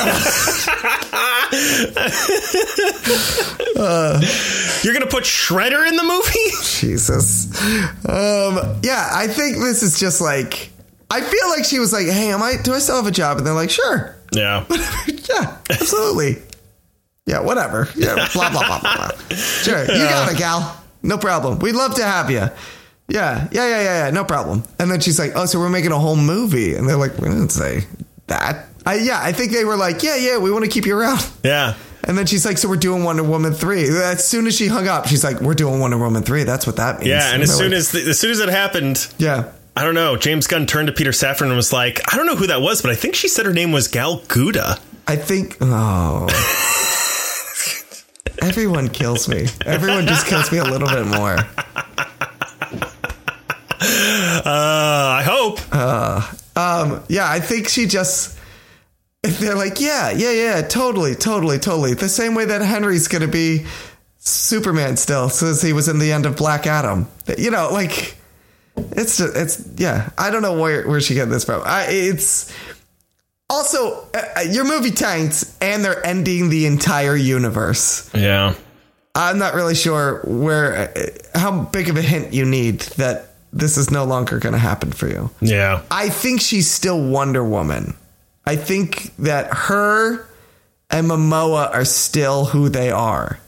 don't know. uh, You're going to put Shredder in the movie? Jesus. Um, yeah, I think this is just like, I feel like she was like, hey, am I, do I still have a job? And they're like, sure. Yeah. Yeah, absolutely. Yeah, whatever. Yeah, blah, blah, blah, blah, blah. Sure. You got it, gal. No problem. We'd love to have you. Yeah. Yeah, yeah, yeah, yeah. No problem. And then she's like, oh, so we're making a whole movie. And they're like, we didn't say that. I, yeah, I think they were like, yeah, yeah, we want to keep you around. Yeah. And then she's like, so we're doing Wonder Woman three. As soon as she hung up, she's like, we're doing Wonder Woman three. That's what that means. Yeah, and, and as soon like, as the, as soon as it happened, yeah, I don't know, James Gunn turned to Peter Safran and was like, I don't know who that was, but I think she said her name was Gal Gadot. I think, oh. Everyone kills me. Everyone just kills me a little bit more. Uh, I hope. Uh, um, yeah, I think she just... They're like, yeah, yeah, yeah, totally, totally, totally. The same way that Henry's going to be Superman still, since he was in the end of Black Adam. You know, like, it's, just, it's yeah, I don't know where, where she got this from. I, it's also, uh, your movie tanks, and they're ending the entire universe. Yeah. I'm not really sure where, how big of a hint you need that this is no longer going to happen for you. Yeah. I think she's still Wonder Woman. I think that her and Momoa are still who they are.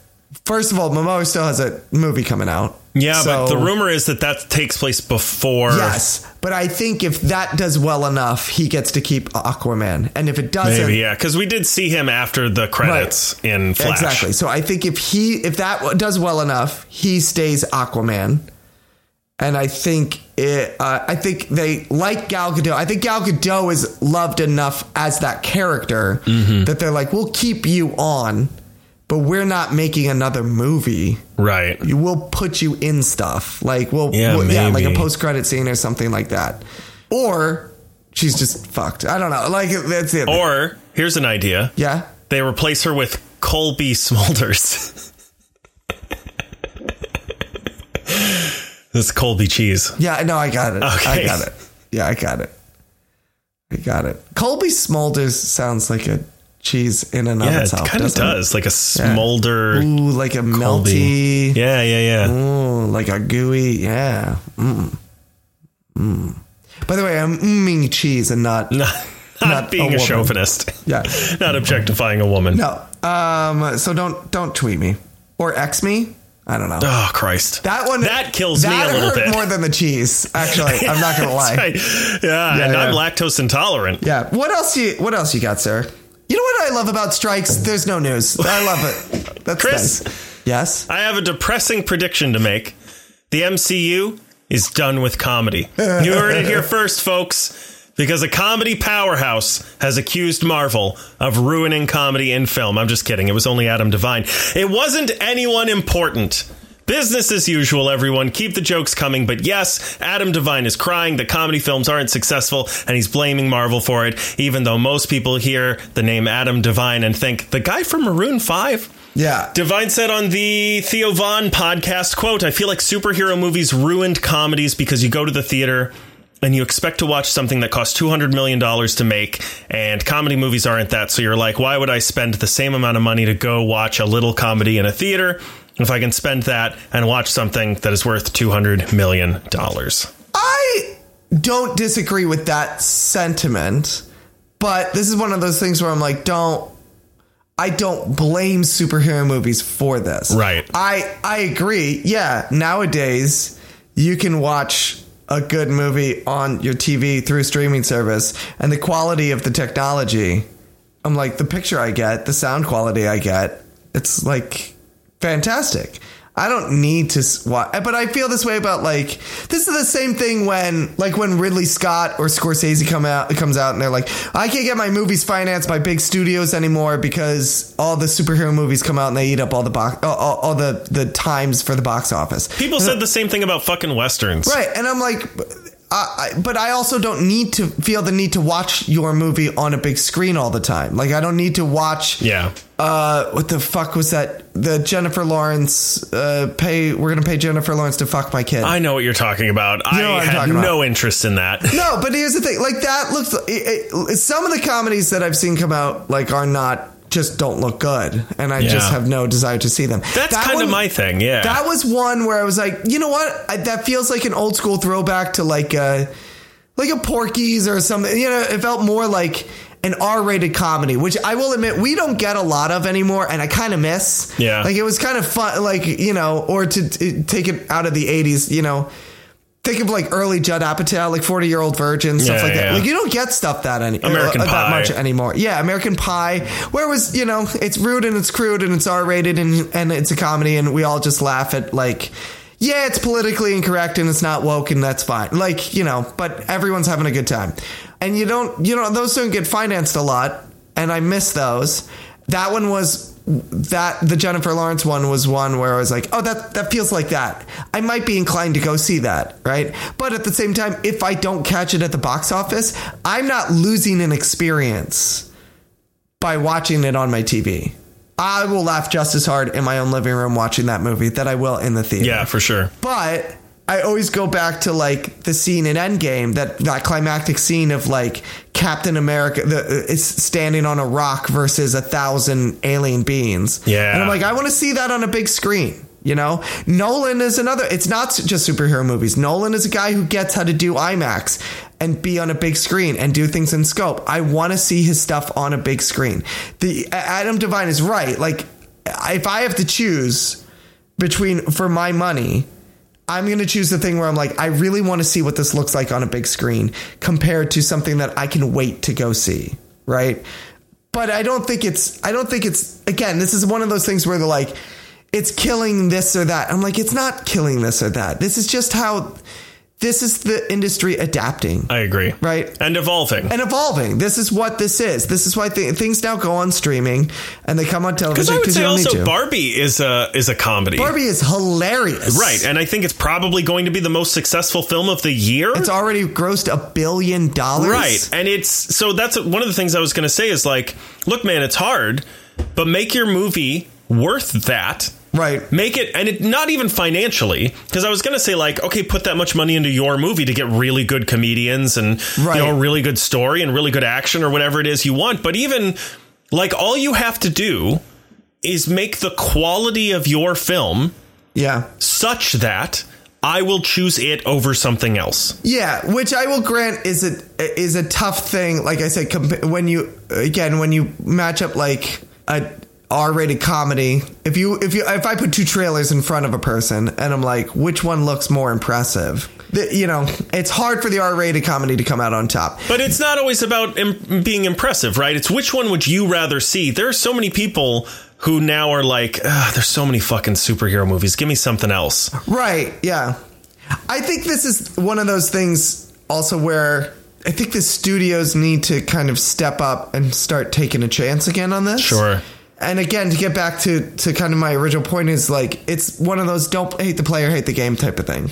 First of all, Momoa still has a movie coming out. Yeah, so, but the rumor is that that takes place before. Yes, but I think if that does well enough, he gets to keep Aquaman. And if it doesn't... Maybe, yeah, because we did see him after the credits right. in Flash. Exactly. So I think if he if that does well enough, he stays Aquaman. And I think it, uh, I think they like Gal Gadot. I think Gal Gadot is loved enough as that character mm-hmm. that they're like, we'll keep you on, but we're not making another movie. Right. We'll put you in stuff like we'll, yeah, we'll, yeah like a post-credit scene or something like that. Or she's just fucked. I don't know. Like, that's it. Or here's an idea. Yeah. They replace her with Colby Smulders. This Colby cheese. Yeah, no, I got it. Okay. I got it. Yeah, I got it. I got it. Colby Smulders sounds like a cheese in and of yeah, itself. It kind of does. It? Like a smolder. Yeah. Ooh, like a Colby. Melty. Yeah, yeah, yeah. Ooh, like a gooey. Yeah. Mm. Mm. By the way, I'm meaning cheese and not not, not being a, a chauvinist. Yeah. Not objectifying a woman. No. Um. So don't don't tweet me or X me. I don't know. Oh, Christ. That one. That kills that me a little bit. That hurt more than the cheese, actually. I'm not going to lie. Right. Yeah, yeah, and yeah. I'm lactose intolerant. Yeah. What else you What else you got, sir? You know what I love about strikes? There's no news. I love it. That's Chris. Nice. Yes? I have a depressing prediction to make. The M C U is done with comedy. You heard it here first, folks. Because a comedy powerhouse has accused Marvel of ruining comedy in film. I'm just kidding. It was only Adam Devine. It wasn't anyone important. Business as usual, everyone. Keep the jokes coming. But yes, Adam Devine is crying that comedy films aren't successful, and he's blaming Marvel for it, even though most people hear the name Adam Devine and think, the guy from Maroon five? Yeah. Devine said on the Theo Von podcast, quote, I feel like superhero movies ruined comedies because you go to the theater and you expect to watch something that costs two hundred million dollars to make, and comedy movies aren't that. So you're like, why would I spend the same amount of money to go watch a little comedy in a theater if I can spend that and watch something that is worth two hundred million dollars? I don't disagree with that sentiment, but this is one of those things where I'm like, don't. I don't blame superhero movies for this. Right. I, I agree. Yeah. Nowadays, you can watch a good movie on your T V through streaming service, and the quality of the technology, I'm like, the picture I get, the sound quality I get, it's like fantastic. I don't need to watch, but I feel this way about, like, this is the same thing when, like, when Ridley Scott or Scorsese come out, comes out and they're like, I can't get my movies financed by big studios anymore because all the superhero movies come out and they eat up all the box, all, all, all the, the times for the box office. People and said I, the same thing about fucking Westerns. Right. And I'm like, I, I, but I also don't need to feel the need to watch your movie on a big screen all the time. Like, I don't need to watch. Yeah. Uh, what the fuck was that? The Jennifer Lawrence uh, pay. We're gonna pay Jennifer Lawrence to fuck my kid. I know what you're talking about. You know I had no about. interest in that. No, but here's the thing. Like that looks. It, it, some of the comedies that I've seen come out like are not. Just don't look good, and I yeah. just have no desire to see them. That's that kind one, of my thing. Yeah, that was one where I was like, you know what? I, that feels like an old school throwback to like a like a Porky's or something. You know, it felt more like an R-rated comedy, which I will admit we don't get a lot of anymore, and I kind of miss. Yeah, like it was kind of fun, like you know, or to, to take it out of the eighties, you know. Think of like early Judd Apatow, like forty year old virgin, stuff yeah, like that. Yeah. Like you don't get stuff that any American that Pie. much anymore. Yeah, American Pie. Where was, you know, it's rude and it's crude and it's R rated and and it's a comedy and we all just laugh at like, yeah, it's politically incorrect and it's not woke and that's fine. Like, you know, but everyone's having a good time. And you don't, you know, those don't get financed a lot and I miss those. That one was that the Jennifer Lawrence one was one where I was like, oh, that that feels like that. I might be inclined to go see that. Right. But at the same time, if I don't catch it at the box office, I'm not losing an experience by watching it on my T V. I will laugh just as hard in my own living room watching that movie that I will in the theater. Yeah, for sure. But I always go back to like the scene in Endgame, that, that climactic scene of like Captain America the, is standing on a rock versus a thousand alien beings. Yeah. And I'm like, I want to see that on a big screen. You know, Nolan is another. It's not just superhero movies. Nolan is a guy who gets how to do IMAX and be on a big screen and do things in scope. I want to see his stuff on a big screen. The Adam Devine is right. Like if I have to choose between for my money, I'm going to choose the thing where I'm like, I really want to see what this looks like on a big screen compared to something that I can wait to go see. Right. But I don't think it's I don't think it's again, this is one of those things where they're like, it's killing this or that. I'm like, it's not killing this or that. This is just how this is the industry adapting. I agree. Right. And evolving and evolving. This is what this is. This is why th- things now go on streaming and they come on television. Because I would say also Barbie is a is a comedy. Barbie is hilarious. Right. And I think it's probably going to be the most successful film of the year. It's already grossed a billion dollars. Right. And it's so that's one of the things I was going to say is like, look, man, it's hard, but make your movie worth that. Right. Make it, and it, not even financially, because I was going to say, like, okay, put that much money into your movie to get really good comedians and, right. you know, really good story and really good action or whatever it is you want. But even like all you have to do is make the quality of your film. Yeah. Such that I will choose it over something else. Yeah. Which I will grant is a, is a tough thing. Like I said, comp- when you again, when you match up like a R-rated comedy. If you if you if I put two trailers in front of a person and I'm like, which one looks more impressive? The, you know, it's hard for the R-rated comedy to come out on top. But it's not always about im- being impressive, right? It's which one would you rather see? There are so many people who now are like, there's so many fucking superhero movies. Give me something else. Right. Yeah. I think this is one of those things also where I think the studios need to kind of step up and start taking a chance again on this. Sure. And again, to get back to, to kind of my original point is like, it's one of those don't hate the player, hate the game type of thing.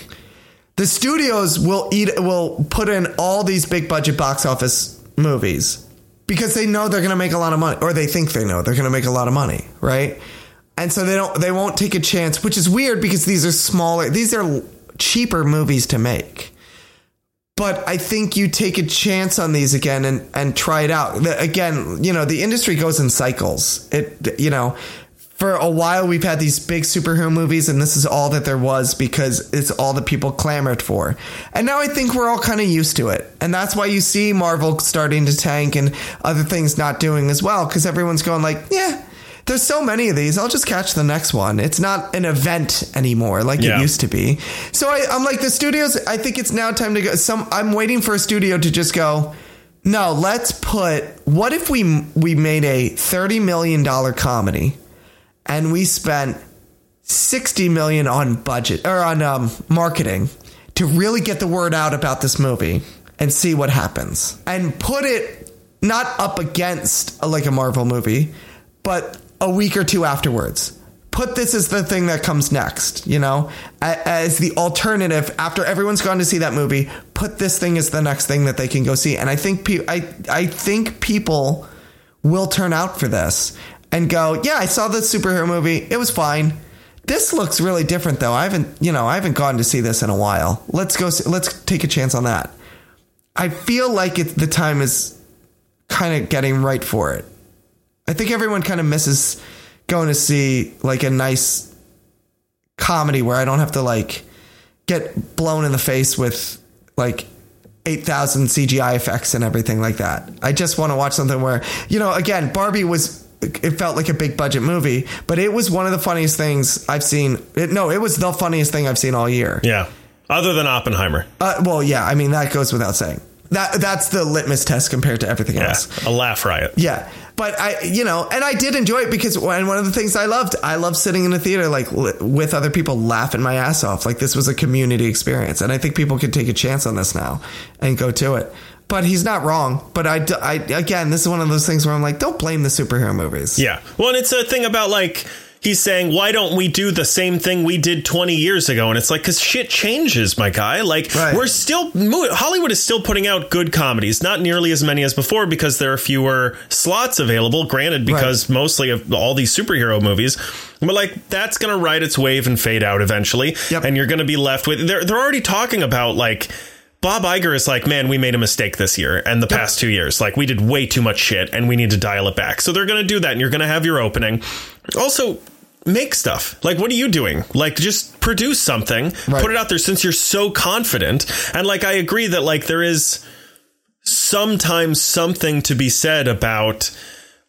The studios will eat, will put in all these big budget box office movies because they know they're going to make a lot of money, or they think they know they're going to make a lot of money. Right. And so they don't, they won't take a chance, which is weird because these are smaller, these are cheaper movies to make. But I think you take a chance on these again and, and try it out. The, again, you know, the industry goes in cycles. It, you know, for a while we've had these big superhero movies and this is all that there was because it's all that people clamored for. And now I think we're all kind of used to it. And that's why you see Marvel starting to tank and other things not doing as well, because everyone's going like, yeah, there's so many of these. I'll just catch the next one. It's not an event anymore like yeah. it used to be. So I, I'm like the studios. I think it's now time to go. Some I'm waiting for a studio to just go. No, let's put. What if we we made a thirty million dollars comedy and we spent sixty million dollars on budget or on um, marketing to really get the word out about this movie and see what happens, and put it not up against a, like a Marvel movie, but a week or two afterwards. Put this as the thing that comes next, you know, as the alternative after everyone's gone to see that movie. Put this thing as the next thing that they can go see. And I think pe- I I think people will turn out for this. and go, yeah, I saw this superhero movie. It was fine. This looks really different, though. I haven't, you know, I haven't gone to see this in a while. Let's go. See, let's take a chance on that. I feel like it, the time is kind of getting right for it. I think everyone kind of misses going to see like a nice comedy where I don't have to like get blown in the face with like eight thousand C G I effects and everything like that. I just want to watch something where, you know, again, Barbie was, it felt like a big budget movie, but it was one of the funniest things I've seen. It, no, it was the funniest thing I've seen all year. Yeah. Other than Oppenheimer. Uh, well, yeah, I mean, that goes without saying. That that's the litmus test compared to everything yeah, else. A laugh riot. Yeah. But I, you know, and I did enjoy it because and one of the things I loved, I loved sitting in a theater like with other people laughing my ass off. Like this was a community experience. And I think people could take a chance on this now and go to it. But he's not wrong. But I, I, again, this is one of those things where I'm like, don't blame the superhero movies. Yeah. Well, and it's a thing about like, he's saying, why don't we do the same thing we did twenty years ago? And it's like, because shit changes, my guy. Like, right. we're still, Hollywood is still putting out good comedies, not nearly as many as before because there are fewer slots available, granted, because right. mostly of all these superhero movies. But like, that's going to ride its wave and fade out eventually. Yep. And you're going to be left with, they're, they're already talking about like, Bob Iger is like, man, we made a mistake this year and the past two years. Like, we did way too much shit and we need to dial it back. So they're going to do that. And you're going to have your opening. Also, make stuff. Like, what are you doing? Like, just produce something, right. put it out there since you're so confident. And like, I agree that like there is sometimes something to be said about,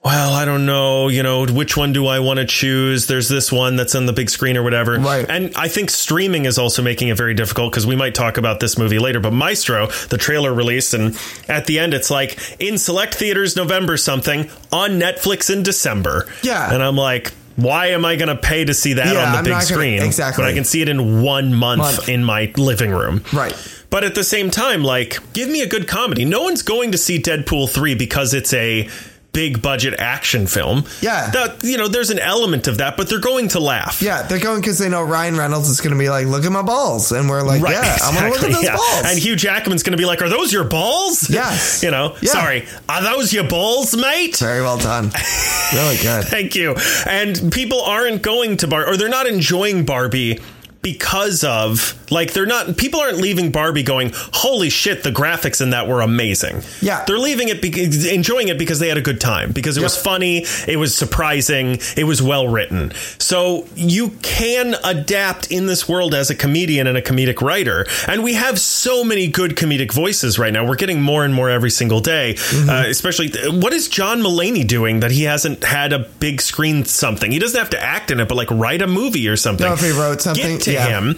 well, I don't know, you know, which one do I want to choose? There's this one that's on the big screen or whatever. Right. And I think streaming is also making it very difficult because we might talk about this movie later. But Maestro, the trailer released, and at the end, it's like in select theaters, November something on Netflix in December. Yeah. And I'm like, why am I going to pay to see that yeah, on the I'm big gonna, screen? Exactly. But I can see it in one month, month in my living room. Right. But at the same time, like, give me a good comedy. No one's going to see Deadpool three because it's a big budget action film. Yeah. That, you know, there's an element of that, but they're going to laugh. Yeah. They're going because they know Ryan Reynolds is going to be like, look at my balls. And we're like, right, yeah, exactly, I'm going to look at those yeah. balls. And Hugh Jackman's going to be like, are those your balls? Yes. you know, yeah. sorry. Are those your balls, mate? Very well done. Really good. Thank you. And people aren't going to Barbie, or they're not enjoying Barbie because of like they're not people aren't leaving Barbie going, holy shit, the graphics in that were amazing. Yeah, they're leaving it, be- enjoying it because they had a good time, because it yep. was funny. It was surprising. It was well written. So you can adapt in this world as a comedian and a comedic writer. And we have so many good comedic voices right now. We're getting more and more every single day, mm-hmm. uh, especially. What is John Mulaney doing that he hasn't had a big screen something? He doesn't have to act in it, but like write a movie or something. No, if he wrote something. Yeah. him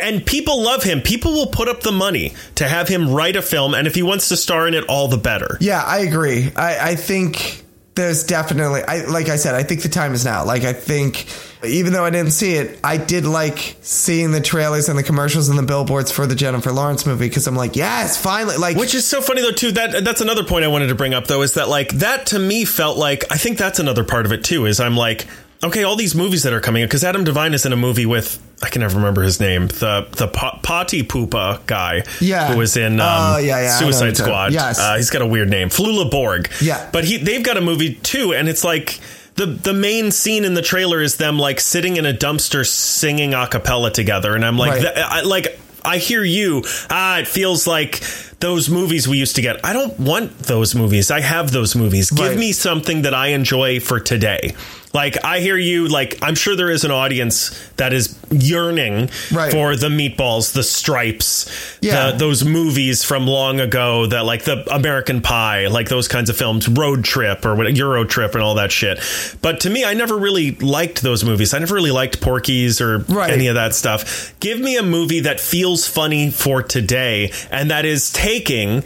and people love him. People will put up the money to have him write a film, and if he wants to star in it, all the better. Yeah, I agree. I, I think there's definitely I like I said, I think the time is now. Like I think even though I didn't see it, I did like seeing the trailers and the commercials and the billboards for the Jennifer Lawrence movie because I'm like, yes, finally. Like, which is so funny, though, too. That that's another point I wanted to bring up, though, is that like that to me felt like I think that's another part of it, too, is I'm like, OK, all these movies that are coming in, because Adam Devine is in a movie with I can never remember his name. The the pot, potty poopa guy. Yeah. Who was in um, uh, yeah, yeah, Suicide Squad. Yes. Uh, he's got a weird name. Flula Borg. Yeah. But he they've got a movie, too. And it's like the the main scene in the trailer is them like sitting in a dumpster singing a cappella together. And I'm like, right. th- I, like, I hear you. Ah, it feels like those movies we used to get. I don't want those movies. I have those movies. Give right. me something that I enjoy for today. Like, I hear you, like, I'm sure there is an audience that is yearning right. for the Meatballs, the Stripes, yeah. the, those movies from long ago that, like, the American Pie, like, those kinds of films, Road Trip or Euro Trip and all that shit. But to me, I never really liked those movies. I never really liked Porky's or right. any of that stuff. Give me a movie that feels funny for today and that is taking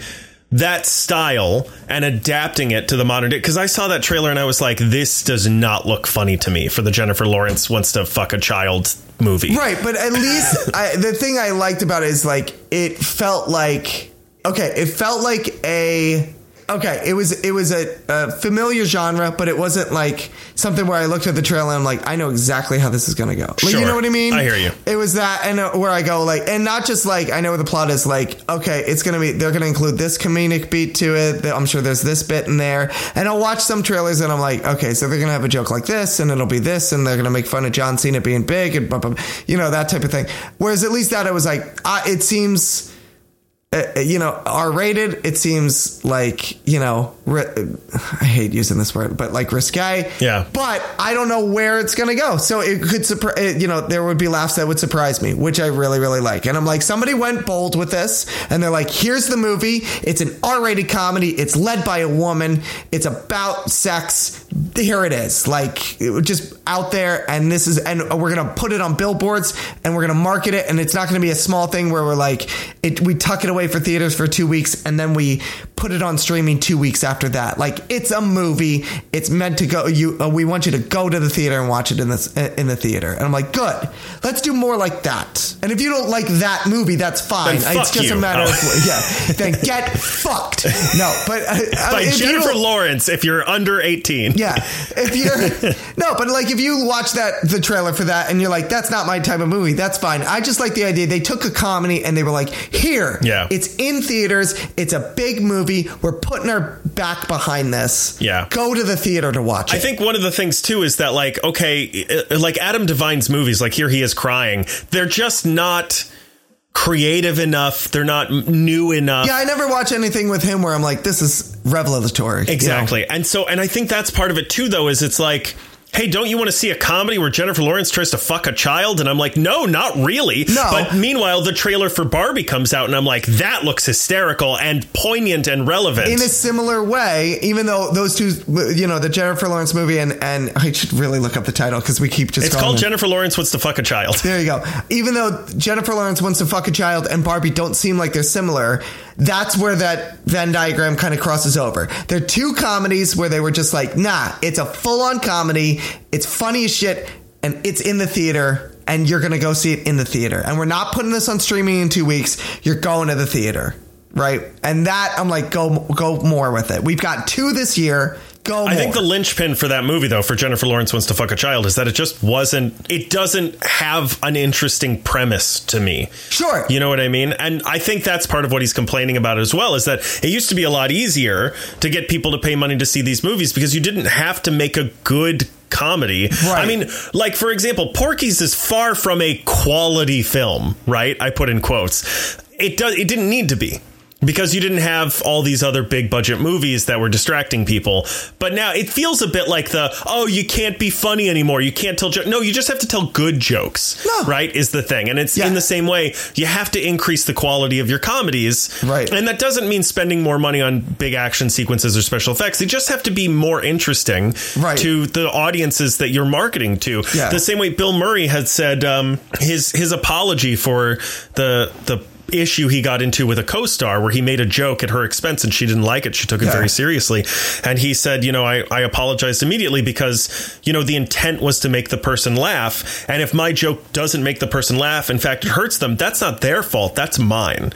that style and adapting it to the modern day, because I saw that trailer and I was like, this does not look funny to me for the Jennifer Lawrence wants to fuck a child movie. Right. But at least I, the thing I liked about it is like it felt like, OK, it felt like a okay, it was it was a, a familiar genre, but it wasn't like something where I looked at the trailer and I'm like, I know exactly how this is going to go. Like, sure. You know what I mean? I hear you. It was that, and uh, where I go like, and not just like, I know what the plot is like, okay, it's going to be, they're going to include this comedic beat to it. I'm sure there's this bit in there. And I'll watch some trailers and I'm like, okay, so they're going to have a joke like this and it'll be this and they're going to make fun of John Cena being big and blah, blah, blah, you know, that type of thing. Whereas at least that I was like, uh, it seems... Uh, you know, R-rated, it seems like, you know, ri- I hate using this word, but like risque. Yeah. But I don't know where it's going to go. So it could, surpri- you know, there would be laughs that would surprise me, which I really, really like. And I'm like, somebody went bold with this and they're like, here's the movie. It's an R-rated comedy. It's led by a woman. It's about sex. Here it is. Like, it was just out there. And this is, and we're going to put it on billboards and we're going to market it. And it's not going to be a small thing where we're like, it, we tuck it away for theaters for two weeks and then we put it on streaming two weeks after that. Like, it's a movie. It's meant to go. You, uh, we want you to go to the theater and watch it in this uh, in the theater. And I'm like, good. Let's do more like that. And if you don't like that movie, that's fine. Then it's just you. a matter oh. of yeah. Then get fucked. No, but uh, by Jennifer Lawrence if you're under eighteen. Yeah, if you're no, but like if you watch that the trailer for that and you're like, that's not my type of movie. That's fine. I just like the idea. They took a comedy and they were like, here. Yeah. It's in theaters. It's a big movie. We're putting our back behind this. Yeah. Go to the theater to watch it. I think one of the things, too, is that, like, OK, like Adam Devine's movies, like Here He Is Crying, they're just not creative enough. They're not new enough. Yeah, I never watch anything with him where I'm like, this is revelatory. Exactly. You know? And so and I think that's part of it, too, though, is it's like, hey, don't you want to see a comedy where Jennifer Lawrence tries to fuck a child? And I'm like, no, not really. No. But meanwhile, the trailer for Barbie comes out and I'm like, that looks hysterical and poignant and relevant. In a similar way, even though those two, you know, the Jennifer Lawrence movie and, and I should really look up the title because we keep just It's called it. Jennifer Lawrence Wants to Fuck a Child. There you go. Even though Jennifer Lawrence Wants to Fuck a Child and Barbie don't seem like they're similar, that's where that Venn diagram kind of crosses over. They're two comedies where they were just like, nah, it's a full on comedy. It's funny as shit. And it's in the theater. And you're going to go see it in the theater. And we're not putting this on streaming in two weeks. You're going to the theater. Right. And that I'm like, go go more with it. We've got two this year. Go I more. think the linchpin for that movie, though, for Jennifer Lawrence Wants to Fuck a Child is that it just wasn't it doesn't have an interesting premise to me. Sure. You know what I mean? And I think that's part of what he's complaining about as well, is that it used to be a lot easier to get people to pay money to see these movies because you didn't have to make a good comedy. Right. I mean, like, for example, Porky's is far from a quality film. Right. I put in quotes. It does. It didn't need to be. Because you didn't have all these other big budget movies that were distracting people. But now it feels a bit like the, oh, you can't be funny anymore. You can't tell jokes. No, you just have to tell good jokes. No. Right. Is the thing. And it's yeah. in the same way. You have to increase the quality of your comedies. Right. And that doesn't mean spending more money on big action sequences or special effects. They just have to be more interesting right. to the audiences that you're marketing to. Yeah. The same way Bill Murray had said um, his his apology for the the. issue he got into with a co-star where he made a joke at her expense and she didn't like it. She took it yeah. very seriously. And he said, you know, I, I apologized immediately because, you know, the intent was to make the person laugh. And if my joke doesn't make the person laugh, in fact, it hurts them. That's not their fault. That's mine.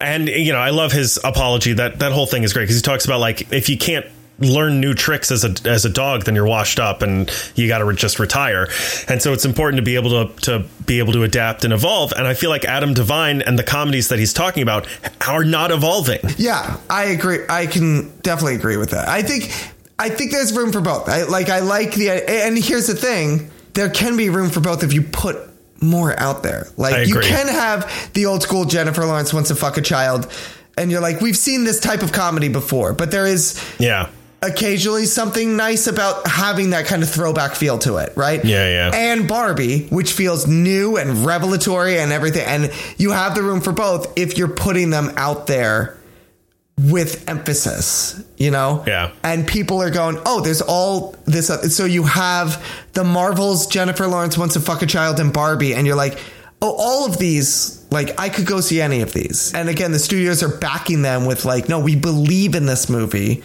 And, you know, I love his apology. That that whole thing is great because he talks about, like, if you can't learn new tricks as a as a dog, then you're washed up and you got to re- just retire. And so it's important to be able to to be able to adapt and evolve. And I feel like Adam Devine and the comedies that he's talking about are not evolving. Yeah, I agree. I can definitely agree with that. I think I think there's room for both. I like I like the and here's the thing. There can be room for both if you put more out there. Like, you can have the old school Jennifer Lawrence Wants to Fuck a Child. And you're like, we've seen this type of comedy before, but there is. Yeah. Occasionally something nice about having that kind of throwback feel to it, right? Yeah, yeah. And Barbie, which feels new and revelatory and everything. And you have the room for both if you're putting them out there with emphasis, you know? Yeah. And people are going, oh, there's all this. So you have the Marvels, Jennifer Lawrence Wants to Fuck a Child, and Barbie. And you're like, oh, all of these, like, I could go see any of these. And again, the studios are backing them with, like, no, we believe in this movie.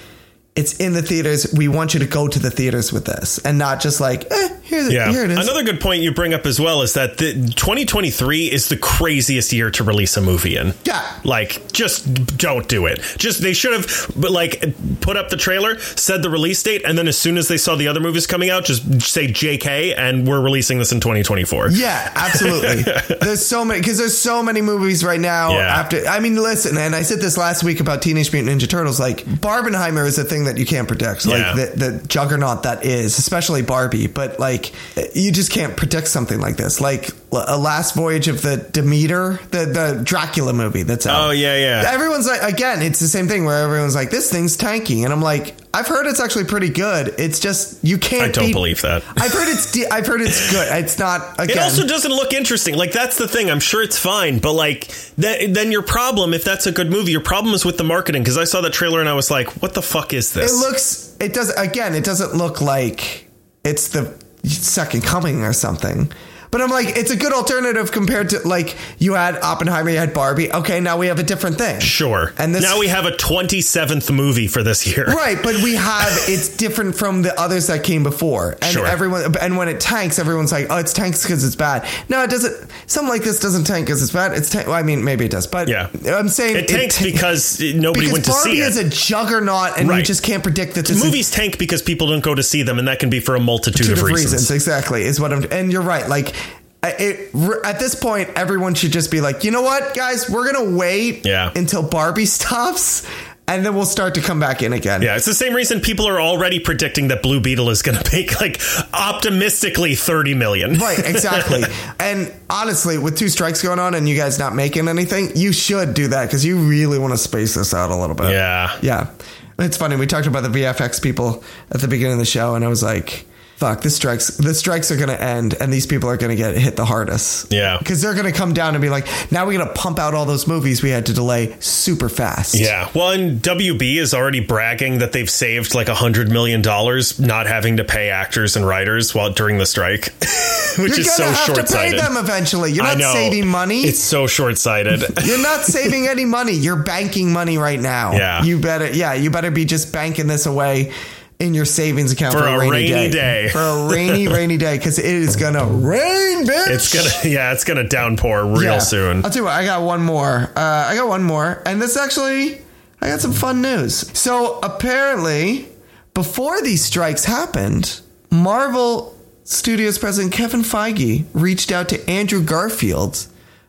It's in the theaters. We want you to go to the theaters with this and not just like, eh, Here, the, yeah. here it is. Another good point you bring up as well is that the twenty twenty-three is the craziest year to release a movie in. Yeah. Like, just don't do it. Just they should have, like, put up the trailer, said the release date, and then as soon as they saw the other movies coming out, just say J K, and we're releasing this in twenty twenty-four. Yeah, absolutely. There's so many, because there's so many movies right now. Yeah. After, I mean, listen, and I said this last week about Teenage Mutant Ninja Turtles, like, Barbenheimer is a thing that you can't predict. Like, yeah. the, the juggernaut that is, especially Barbie, but, like, you just can't predict something like this, like a Last Voyage of the Demeter, the the Dracula movie that's out. Oh yeah, yeah. Everyone's like, again, it's the same thing where everyone's like, this thing's tanking, and I'm like, I've heard it's actually pretty good. It's just you can't. I don't be, believe that. I've heard it's. De- I've heard it's good. It's not. Again. It also doesn't look interesting. Like that's the thing. I'm sure it's fine, but like that, then your problem, if that's a good movie, your problem is with the marketing. Because I saw that trailer and I was like, what the fuck is this? It looks. It does. Again, it doesn't look like it's the Second Coming or something. But I'm like, it's a good alternative compared to, like, you had Oppenheimer, you had Barbie. Okay, now we have a different thing. Sure. And this now we have a twenty-seventh movie for this year. Right, but we have, it's different from the others that came before. And sure. everyone, and when it tanks, everyone's like, oh, it's tanks because it's bad. No, it doesn't, something like this doesn't tank because it's bad. It's tank, well, I mean, maybe it does, but yeah. I'm saying it tanks it t- because nobody because went Barbie to see it. Because Barbie is a juggernaut and right. you just can't predict that this Movies is, tank because people don't go to see them, and that can be for a multitude, multitude of, of reasons. reasons. Exactly, is what I'm, and you're right, like, It, at this point, everyone should just be like, you know what, guys, we're going to wait yeah. until Barbie stops, and then we'll start to come back in again. Yeah, it's the same reason people are already predicting that Blue Beetle is going to make, like, optimistically thirty million. Right, exactly. And honestly, with two strikes going on and you guys not making anything, you should do that because you really want to space this out a little bit. Yeah. Yeah. It's funny. We talked about the V F X people at the beginning of the show, and I was like, fuck, the strikes, the strikes are going to end, and these people are going to get hit the hardest. Yeah. Because they're going to come down and be like, now we're going to pump out all those movies we had to delay super fast. Yeah. Well, and W B is already bragging that they've saved like one hundred million dollars not having to pay actors and writers while during the strike, which is so short-sighted. You're going to have to pay them eventually. You're not saving money. It's so short-sighted. You're not saving any money. You're banking money right now. Yeah. You better, yeah, you better be just banking this away in your savings account for, for a rainy, rainy day. day for a rainy rainy day, because it is gonna rain, bitch. It's gonna yeah it's gonna downpour real yeah. soon. I'll tell you what, I got one more uh, I got one more and this actually, I got some fun news. So apparently before these strikes happened, Marvel Studios president Kevin Feige reached out to Andrew Garfield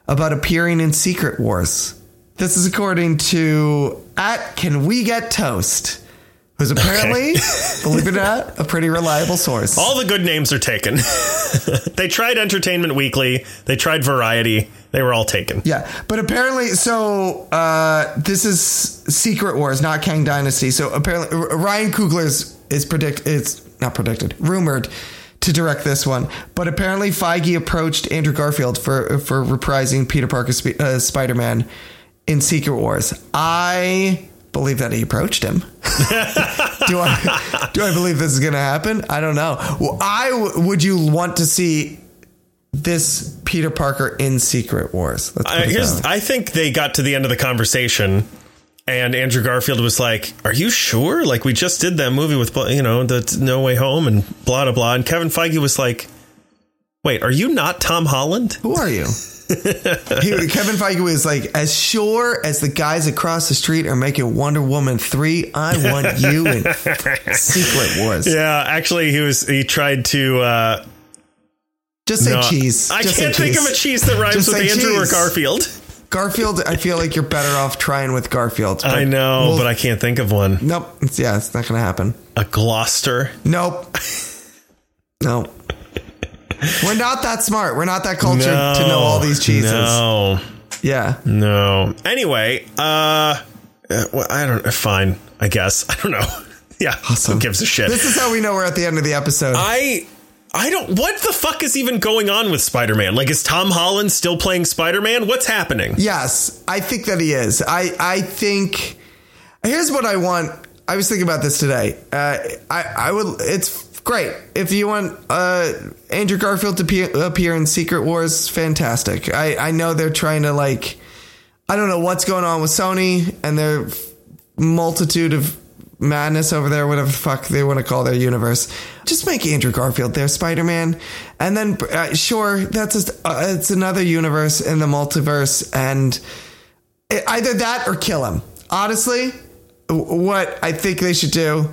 about appearing in Secret Wars. This is according to at Can We Get Toast, who's apparently, okay. believe it or not, a pretty reliable source. All the good names are taken. They tried Entertainment Weekly. They tried Variety. They were all taken. Yeah. But apparently, so uh, this is Secret Wars, not Kang Dynasty. So apparently Ryan Coogler is, is predict it's not predicted, rumored to direct this one. But apparently Feige approached Andrew Garfield for, for reprising Peter Parker's uh, Spider-Man in Secret Wars. I believe that he approached him. do I do I believe this is going to happen? I don't know. Well, I w- would you want to see this Peter Parker in Secret Wars? Let's I, here's, I think they got to the end of the conversation, and Andrew Garfield was like, "Are you sure? Like, we just did that movie with, you know, the No Way Home and blah blah blah." And Kevin Feige was like, "Wait, are you not Tom Holland? Who are you?" He, Kevin Feige was like, as sure as the guys across the street are making Wonder Woman three, I want you in Secret Wars. Yeah, actually, he was. He tried to uh, just say no, cheese. I just can't think cheese. of a cheese that rhymes with Andrew cheese. or Garfield. Garfield, I feel like you're better off trying with Garfield. I know, we'll, but I can't think of one. Nope. It's, yeah, it's not going to happen. A Gloucester. Nope. Nope. We're not that smart. We're not that cultured no, to know all these cheeses. No. Yeah. No. Anyway, uh, well, I don't. Fine, I guess. I don't know. Yeah. Awesome. Who gives a shit? This is how we know we're at the end of the episode. I. I don't. What the fuck is even going on with Spider-Man? Like, is Tom Holland still playing Spider-Man? What's happening? Yes, I think that he is. I. I think. Here's what I want. I was thinking about this today. Uh, I. I would. It's. Great. If you want uh, Andrew Garfield to appear, appear in Secret Wars, fantastic. I, I know they're trying to, like, I don't know what's going on with Sony and their multitude of madness over there, whatever the fuck they want to call their universe. Just make Andrew Garfield their Spider-Man. And then, uh, sure, that's just, uh, it's another universe in the multiverse. And it, either that or kill him. Honestly, what I think they should do,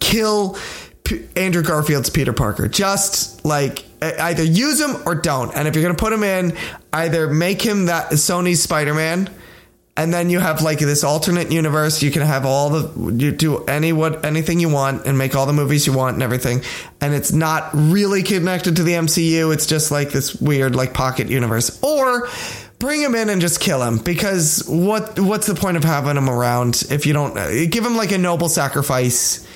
kill P- Andrew Garfield's Peter Parker. Just like either use him or don't. And if you're going to put him in, either make him that Sony's Spider-Man. And then you have like this alternate universe. You can have all the, you do any what anything you want and make all the movies you want and everything. And it's not really connected to the M C U. It's just like this weird like pocket universe. Or bring him in and just kill him, because what what's the point of having him around if you don't give him like a noble sacrifice,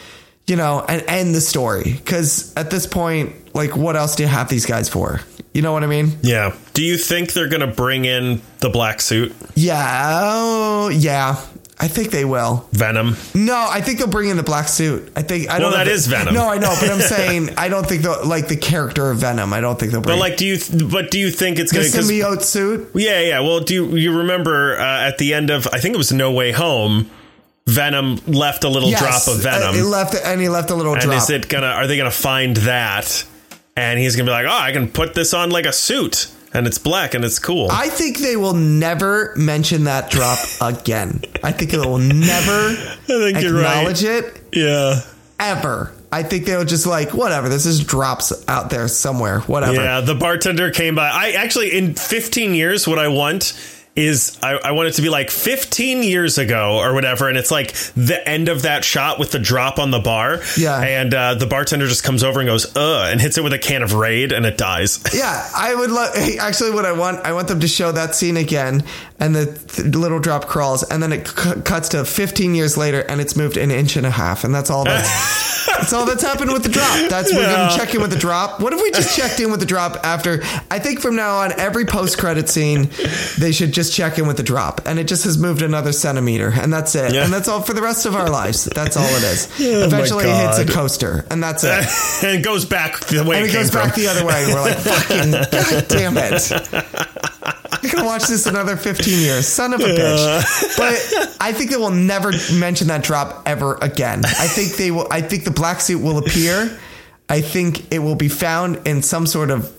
you know, and end the story? Because at this point, like, what else do you have these guys for? You know what I mean? Yeah. Do you think they're going to bring in the black suit? Yeah. Oh, yeah. I think they will. Venom. No, I think they'll bring in the black suit. I think. I well, don't that is they, Venom. No, I know, but I'm saying I don't think they'll like the character of Venom. I don't think they'll bring. But like, do you? Th- but do you think it's going to be symbiote suit? Yeah, yeah. Well, do you, you remember uh, at the end of, I think it was No Way Home, Venom left a little yes, drop of Venom. He left, and he left a little. And drop. Is it gonna? Are they gonna find that? And he's gonna be like, oh, I can put this on like a suit. And it's black and it's cool. I think they will never mention that drop again. I think they will never I think acknowledge you're right. it. Yeah. Ever. I think they were just like, whatever, this is drops out there somewhere. Whatever. Yeah, the bartender came by. I actually, in fifteen years, what I want is I, I want it to be like fifteen years ago or whatever. And it's like the end of that shot with the drop on the bar. Yeah. And uh, the bartender just comes over and goes, uh, and hits it with a can of Raid and it dies. Yeah, I would love. Actually, what I want, I want them to show that scene again. And the th- little drop crawls and then it c- cuts to fifteen years later and it's moved an inch and a half. And that's all that's, that's all that's happened with the drop. That's yeah. We're going to check in with the drop. What if we just checked in with the drop after? I think from now on, every post-credit scene, they should just check in with the drop, and it just has moved another centimeter, and that's it. Yeah. And that's all for the rest of our lives. That's all it is. Oh, eventually it hits a coaster, and that's it. And it goes back the way and it, it goes from. Back the other way. We're like, fucking god damn it, I can watch this another fifteen years, son of a yeah. bitch. But I think they will never mention that drop ever again. I think they will. I think the black suit will appear. I think it will be found in some sort of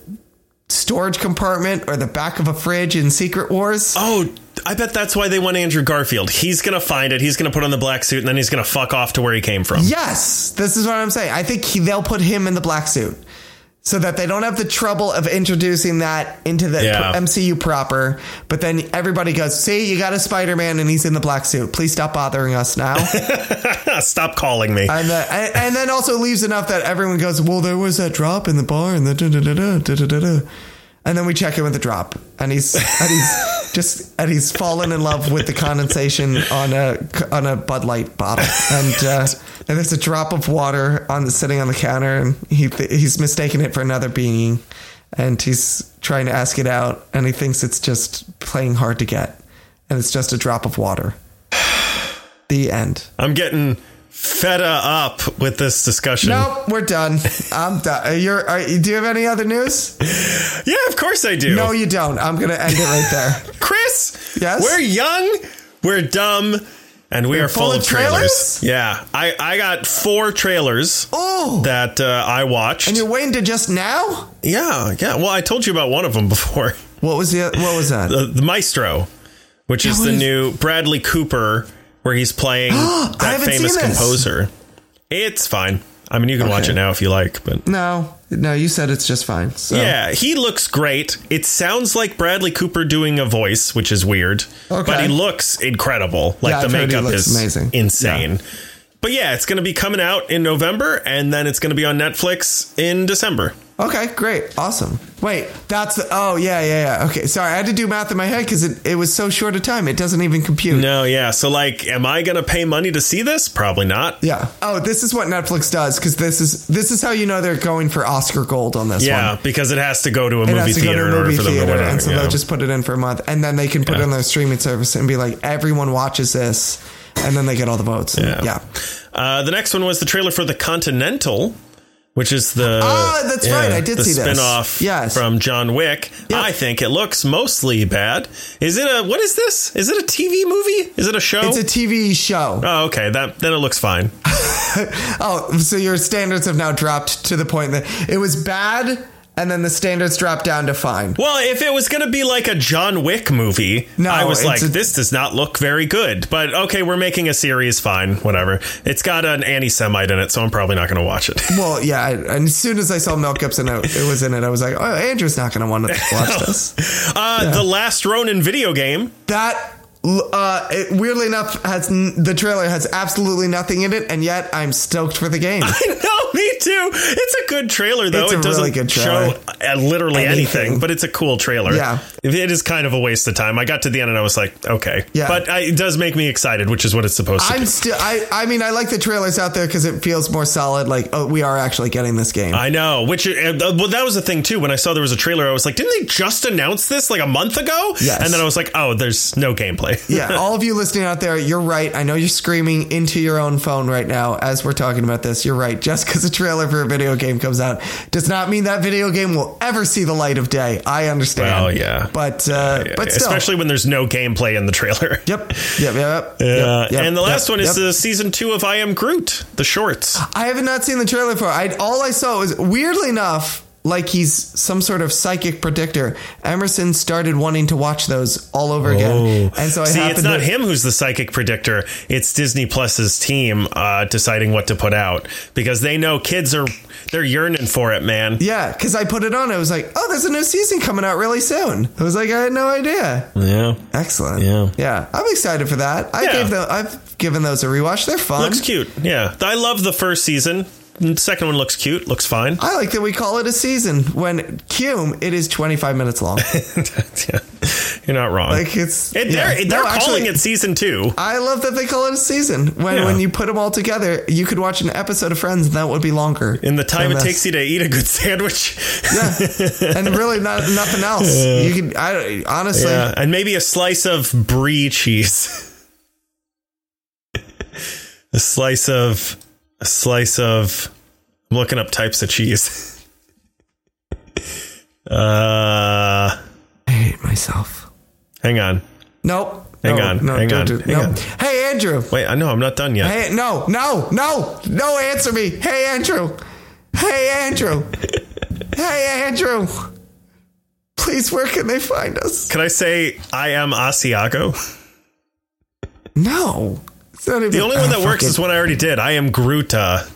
storage compartment or the back of a fridge in Secret Wars. Oh, I bet that's why they want Andrew Garfield. He's going to find it. He's going to put on the black suit and then he's going to fuck off to where he came from. Yes, this is what I'm saying. I think he, they'll put him in the black suit so that they don't have the trouble of introducing that into the yeah. M C U proper. But then everybody goes, see, you got a Spider-Man and he's in the black suit. Please stop bothering us now. Stop calling me. And, the, and, and then also leaves enough that everyone goes, well, there was that drop in the bar and the da da da da da da da. And then we check in with the drop and he's and he's just and he's fallen in love with the condensation on a on a Bud Light bottle. And uh, and there's a drop of water on the, sitting on the counter and he he's mistaken it for another being. And he's trying to ask it out and he thinks it's just playing hard to get. And it's just a drop of water. The end. I'm getting fed up with this discussion. Nope, we're done. I'm done. You're, are, do you have any other news? Yeah, of course I do. No, you don't. I'm going to end it right there. Chris, yes? We're young, we're dumb, and we we're are full, full of trailers. trailers? Yeah, I, I got four trailers oh. that uh, I watched. And you're waiting to just now? Yeah, yeah. Well, I told you about one of them before. What was the? What was that? The, the Maestro, which yeah, is the is- new Bradley Cooper where he's playing that famous composer. It's fine. I mean, you can okay. watch it now if you like, but no, no, you said it's just fine. So. Yeah, he looks great. It sounds like Bradley Cooper doing a voice, which is weird, okay. but he looks incredible. Like yeah, the makeup is amazing. Insane. Yeah. But yeah, it's going to be coming out in November and then it's going to be on Netflix in December. Okay, great. Awesome. Wait, that's... The, oh, yeah, yeah, yeah. Okay, sorry. I had to do math in my head because it, it was so short a time. It doesn't even compute. No, yeah. So, like, am I going to pay money to see this? Probably not. Yeah. Oh, this is what Netflix does because this is this is how you know they're going for Oscar gold on this yeah, one. Yeah, because it has to go to a it movie theater in order for them to win it. And so yeah. they'll just put it in for a month. And then they can put yeah. it on their streaming service and be like, everyone watches this. And then they get all the votes. Yeah. yeah. Uh, the next one was the trailer for The Continental, which is the ah, that's yeah, right. I did the see this spinoff yes. from John Wick. Yep. I think it looks mostly bad. Is it a what is this? Is it a T V movie? Is it a show? It's a T V show. Oh, okay. That then it looks fine. Oh, so your standards have now dropped to the point that it was bad. And then the standards drop down to fine. Well, if it was going to be like a John Wick movie, no, I was like, a- this does not look very good. But OK, we're making a series. Fine. Whatever. It's got an anti-Semite in it, so I'm probably not going to watch it. Well, yeah. I, and as soon as I saw Mel Gibson it, it was in it, I was like, oh, Andrew's not going to want to watch this. uh, yeah. The Last Ronin video game. That. Uh, it, weirdly enough, has n- the trailer has absolutely nothing in it, and yet I'm stoked for the game. I know, me too. It's a good trailer, though. It's it doesn't really good show uh, literally anything. anything, but it's a cool trailer. Yeah, it is kind of a waste of time. I got to the end and I was like, okay, yeah. But I, it does make me excited, which is what it's supposed to. I'm still. I, I mean, I like the trailers out there because it feels more solid. Like, oh, we are actually getting this game. I know. Which uh, well, that was the thing too. When I saw there was a trailer, I was like, didn't they just announce this like a month ago? Yes. And then I was like, oh, there's no gameplay. Yeah, all of you listening out there, you're right. I know you're screaming into your own phone right now as we're talking about this. You're right. Just because a trailer for a video game comes out does not mean that video game will ever see the light of day. I understand. Oh, well, yeah. But, uh, uh, yeah, but still. Especially when there's no gameplay in the trailer. Yep. Yep. Yep. Yeah. Yep, yep, and the last yep, one is yep. the season two of I Am Groot, the shorts. I have not seen the trailer for it. I, all I saw was, weirdly enough, like he's some sort of psychic predictor. Emerson started wanting to watch those all over again. Oh. And so I See, it's not to- him who's the psychic predictor. It's Disney Plus's team uh, deciding what to put out because they know kids are they're yearning for it, man. Yeah, because I put it on. I was like, oh, there's a new season coming out really soon. I was like, I had no idea. Yeah. Excellent. Yeah. Yeah. I'm excited for that. I yeah. gave them, I've given those a rewatch. They're fun. Looks cute. Yeah. I love the first season. The second one looks cute. Looks fine. I like that we call it a season when Cume, it is twenty-five minutes long. Yeah, you're not wrong. Like it's it, yeah. They're, they're no, calling actually, it season two. I love that they call it a season when yeah. when you put them all together, you could watch an episode of Friends and that would be longer. In the time it this. takes you to eat a good sandwich. Yeah, and really not nothing else. Uh, you could I honestly yeah. and maybe a slice of brie cheese. a slice of. A slice of, I'm looking up types of cheese. uh, I hate myself. Hang on. Nope. Hang no, on. No, hang on. Do, hang no. on. Hey, Andrew. Wait, I know I'm not done yet. Hey, no, no, no, no. Answer me. Hey, Andrew. Hey, Andrew. Hey, Andrew. Please, where can they find us? Can I say I am Asiago? No. Even, the only one that oh, works is what I already did. I am Gruta.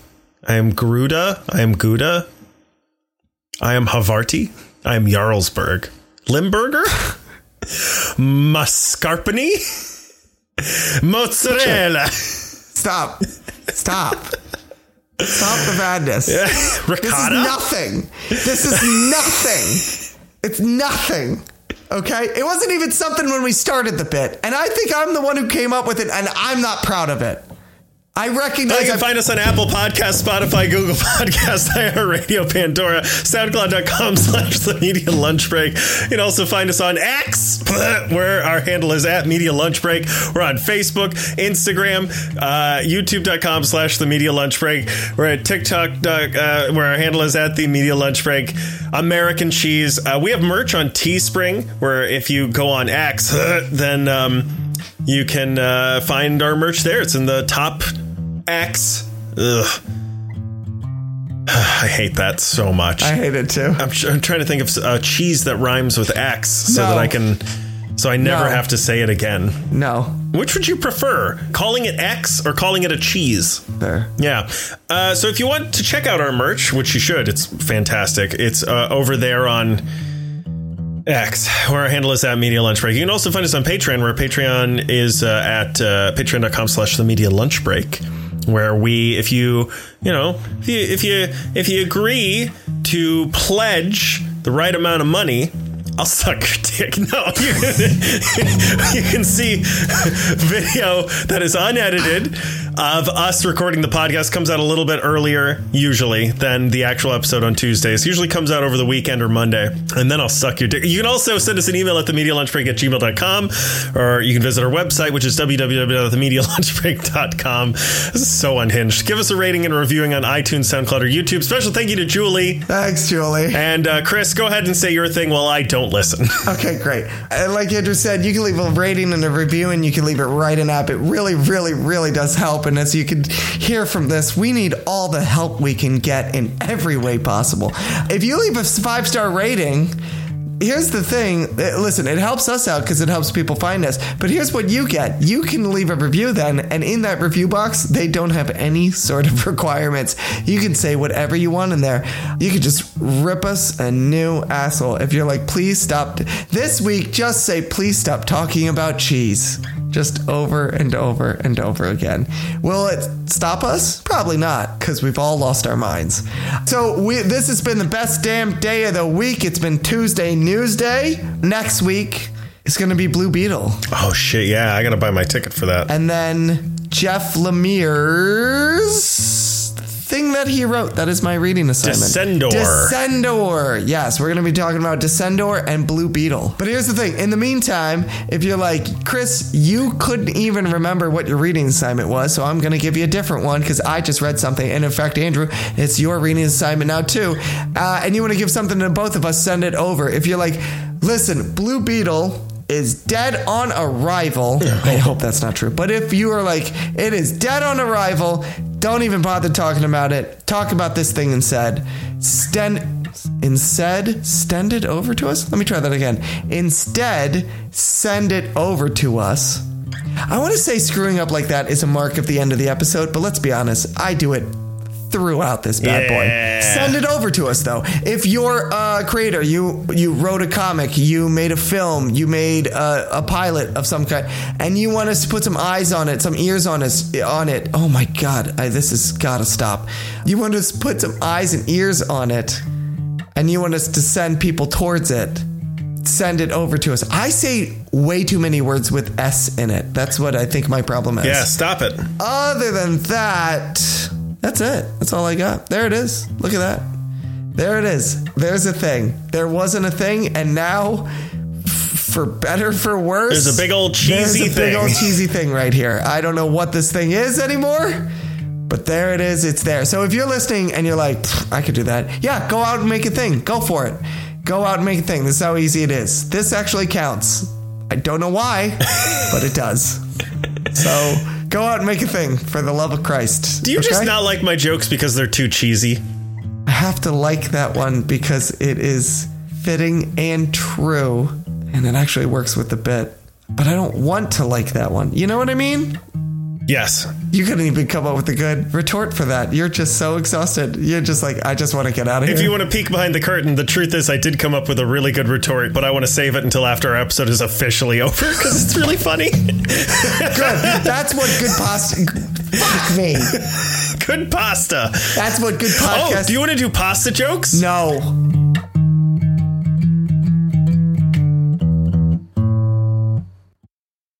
I am Gruta. I am Gouda. I am Havarti. I am Jarlsberg. Limburger. Mascarpone. Mozzarella. Stop. Stop. Stop the madness. Yeah. Ricotta. This is nothing. This is nothing. It's nothing. Okay, it wasn't even something when we started the bit, and I think I'm the one who came up with it, and I'm not proud of it. I recognize. You can I've- find us on Apple Podcasts, Spotify, Google Podcasts, iHeartRadio, Pandora, SoundCloud.com slash the Media Lunch Break. You can also find us on X, where our handle is at Media Lunch Break. We're on Facebook, Instagram, uh, YouTube.com slash the Media Lunch Break. We're at TikTok, uh, where our handle is at the Media Lunch Break. American Cheese. Uh, we have merch on Teespring, where if you go on X, then um, you can uh, find our merch there. It's in the top. X. Ugh. I hate that so much. I hate it too. I'm, I'm trying to think of a cheese that rhymes with X so no. that I can, so I never no. have to say it again. No. Which would you prefer? Calling it X or calling it a cheese? There. Yeah. Uh, so if you want to check out our merch, which you should, it's fantastic. It's uh, over there on X, where our handle is at Media Lunch Break. You can also find us on Patreon, where Patreon is uh, at uh, patreon.com slash the Media Lunch Break, where we, if you, you know, if you, if you, if you agree to pledge the right amount of money, I'll suck your dick. No, you can, you can see video that is unedited of us recording the podcast comes out a little bit earlier usually than the actual episode on Tuesdays. Usually comes out over the weekend or Monday, and then I'll suck your dick. You can also send us an email at themedialunchbreak at gmail dot com, or you can visit our website, which is w w w dot the media lunch break dot com. This is so unhinged. Give us a rating and reviewing on iTunes, SoundCloud, or YouTube. Special thank you to Julie. Thanks, Julie. And uh, Chris, go ahead and say your thing while I don't listen. Okay, great. And like Andrew said, you can leave a rating and a review, and you can leave it right in app. It really, really, really does help. And as you can hear from this, we need all the help we can get in every way possible. If you leave a five-star rating... Here's the thing. Listen, it helps us out because it helps people find us. But here's what you get. You can leave a review then, and in that review box, they don't have any sort of requirements. You can say whatever you want in there. You can just rip us a new asshole. If you're like, please stop. This week, just say, please stop talking about cheese. Just over and over and over again. Will it stop us? Probably not, because we've all lost our minds. So we, this has been the best damn day of the week. It's been Tuesday News Day. Next week, it's going to be Blue Beetle. Oh, shit, yeah. I got to buy my ticket for that. And then Jeff Lemire's... thing that he wrote. That is my reading assignment. Descender. Descender. Yes, we're going to be talking about Descender and Blue Beetle. But here's the thing. In the meantime, if you're like, Chris, you couldn't even remember what your reading assignment was, so I'm going to give you a different one because I just read something. And in fact, Andrew, it's your reading assignment now too. Uh, and you want to give something to both of us, send it over. If you're like, listen, Blue Beetle... is dead on arrival. I hope that's not true. But if you are like, it is dead on arrival, don't even bother talking about it. Talk about this thing instead. Sten- instead, send it over to us? Let me try that again. Instead, send it over to us. I want to say screwing up like that is a mark of the end of the episode, but let's be honest, I do it throughout this bad yeah. boy. Send it over to us, though. If you're a creator, you you wrote a comic, you made a film, you made a, a pilot of some kind, and you want us to put some eyes on it, some ears on us on it. Oh my God, I, this has got to stop. You want us to put some eyes and ears on it, and you want us to send people towards it. Send it over to us. I say way too many words with S in it. That's what I think my problem is. Yeah, stop it. Other than that... that's it. That's all I got. There it is. Look at that. There it is. There's a thing. There wasn't a thing, and now, f- for better, for worse, there's a big old cheesy thing. There's a big old cheesy thing right here. I don't know what this thing is anymore, but there it is. It's there. So if you're listening and you're like, I could do that, yeah, go out and make a thing. Go for it. Go out and make a thing. This is how easy it is. This actually counts. I don't know why, but it does. So... go out and make a thing, for the love of Christ. Do you okay? just not like my jokes because they're too cheesy? I have to like that one because it is fitting and true, and it actually works with the bit. But I don't want to like that one. You know what I mean? Yes. You couldn't even come up with a good retort for that. You're just so exhausted. You're just like, I just want to get out of here. If you want to peek behind the curtain, the truth is I did come up with a really good retort, but I want to save it until after our episode is officially over because it's really funny. Good. That's what good pasta... Fuck me. Good pasta. That's what good podcast... Oh, do you want to do pasta jokes? No.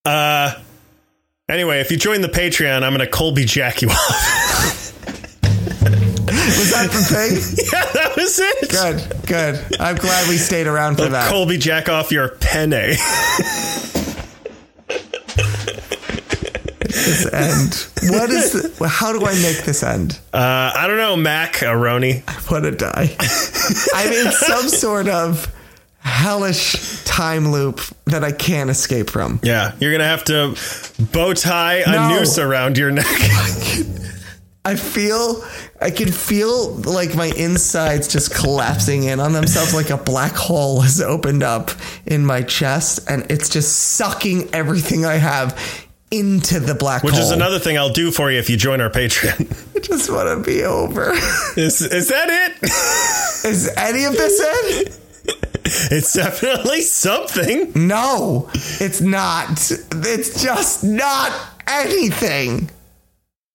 Uh... Anyway, if you join the Patreon, I'm going to Colby jack you off. Was that the thing? Yeah, that was it. Good, good. I'm glad we stayed around for Let that. Colby jack off your penne. This end. What is? The, how do I make this end? Uh, I don't know, macaroni. I want to die. I'm in some sort of hellish time loop that I can't escape from. Yeah, you're gonna have to bow tie a no. noose around your neck. I feel, I can feel like my insides just collapsing in on themselves, like a black hole has opened up in my chest, and it's just sucking everything I have into the black hole. Which is another thing I'll do for you if you join our Patreon. I just want to be over. Is is that it? Is any of this it? It's definitely something. No, it's not. It's just not anything.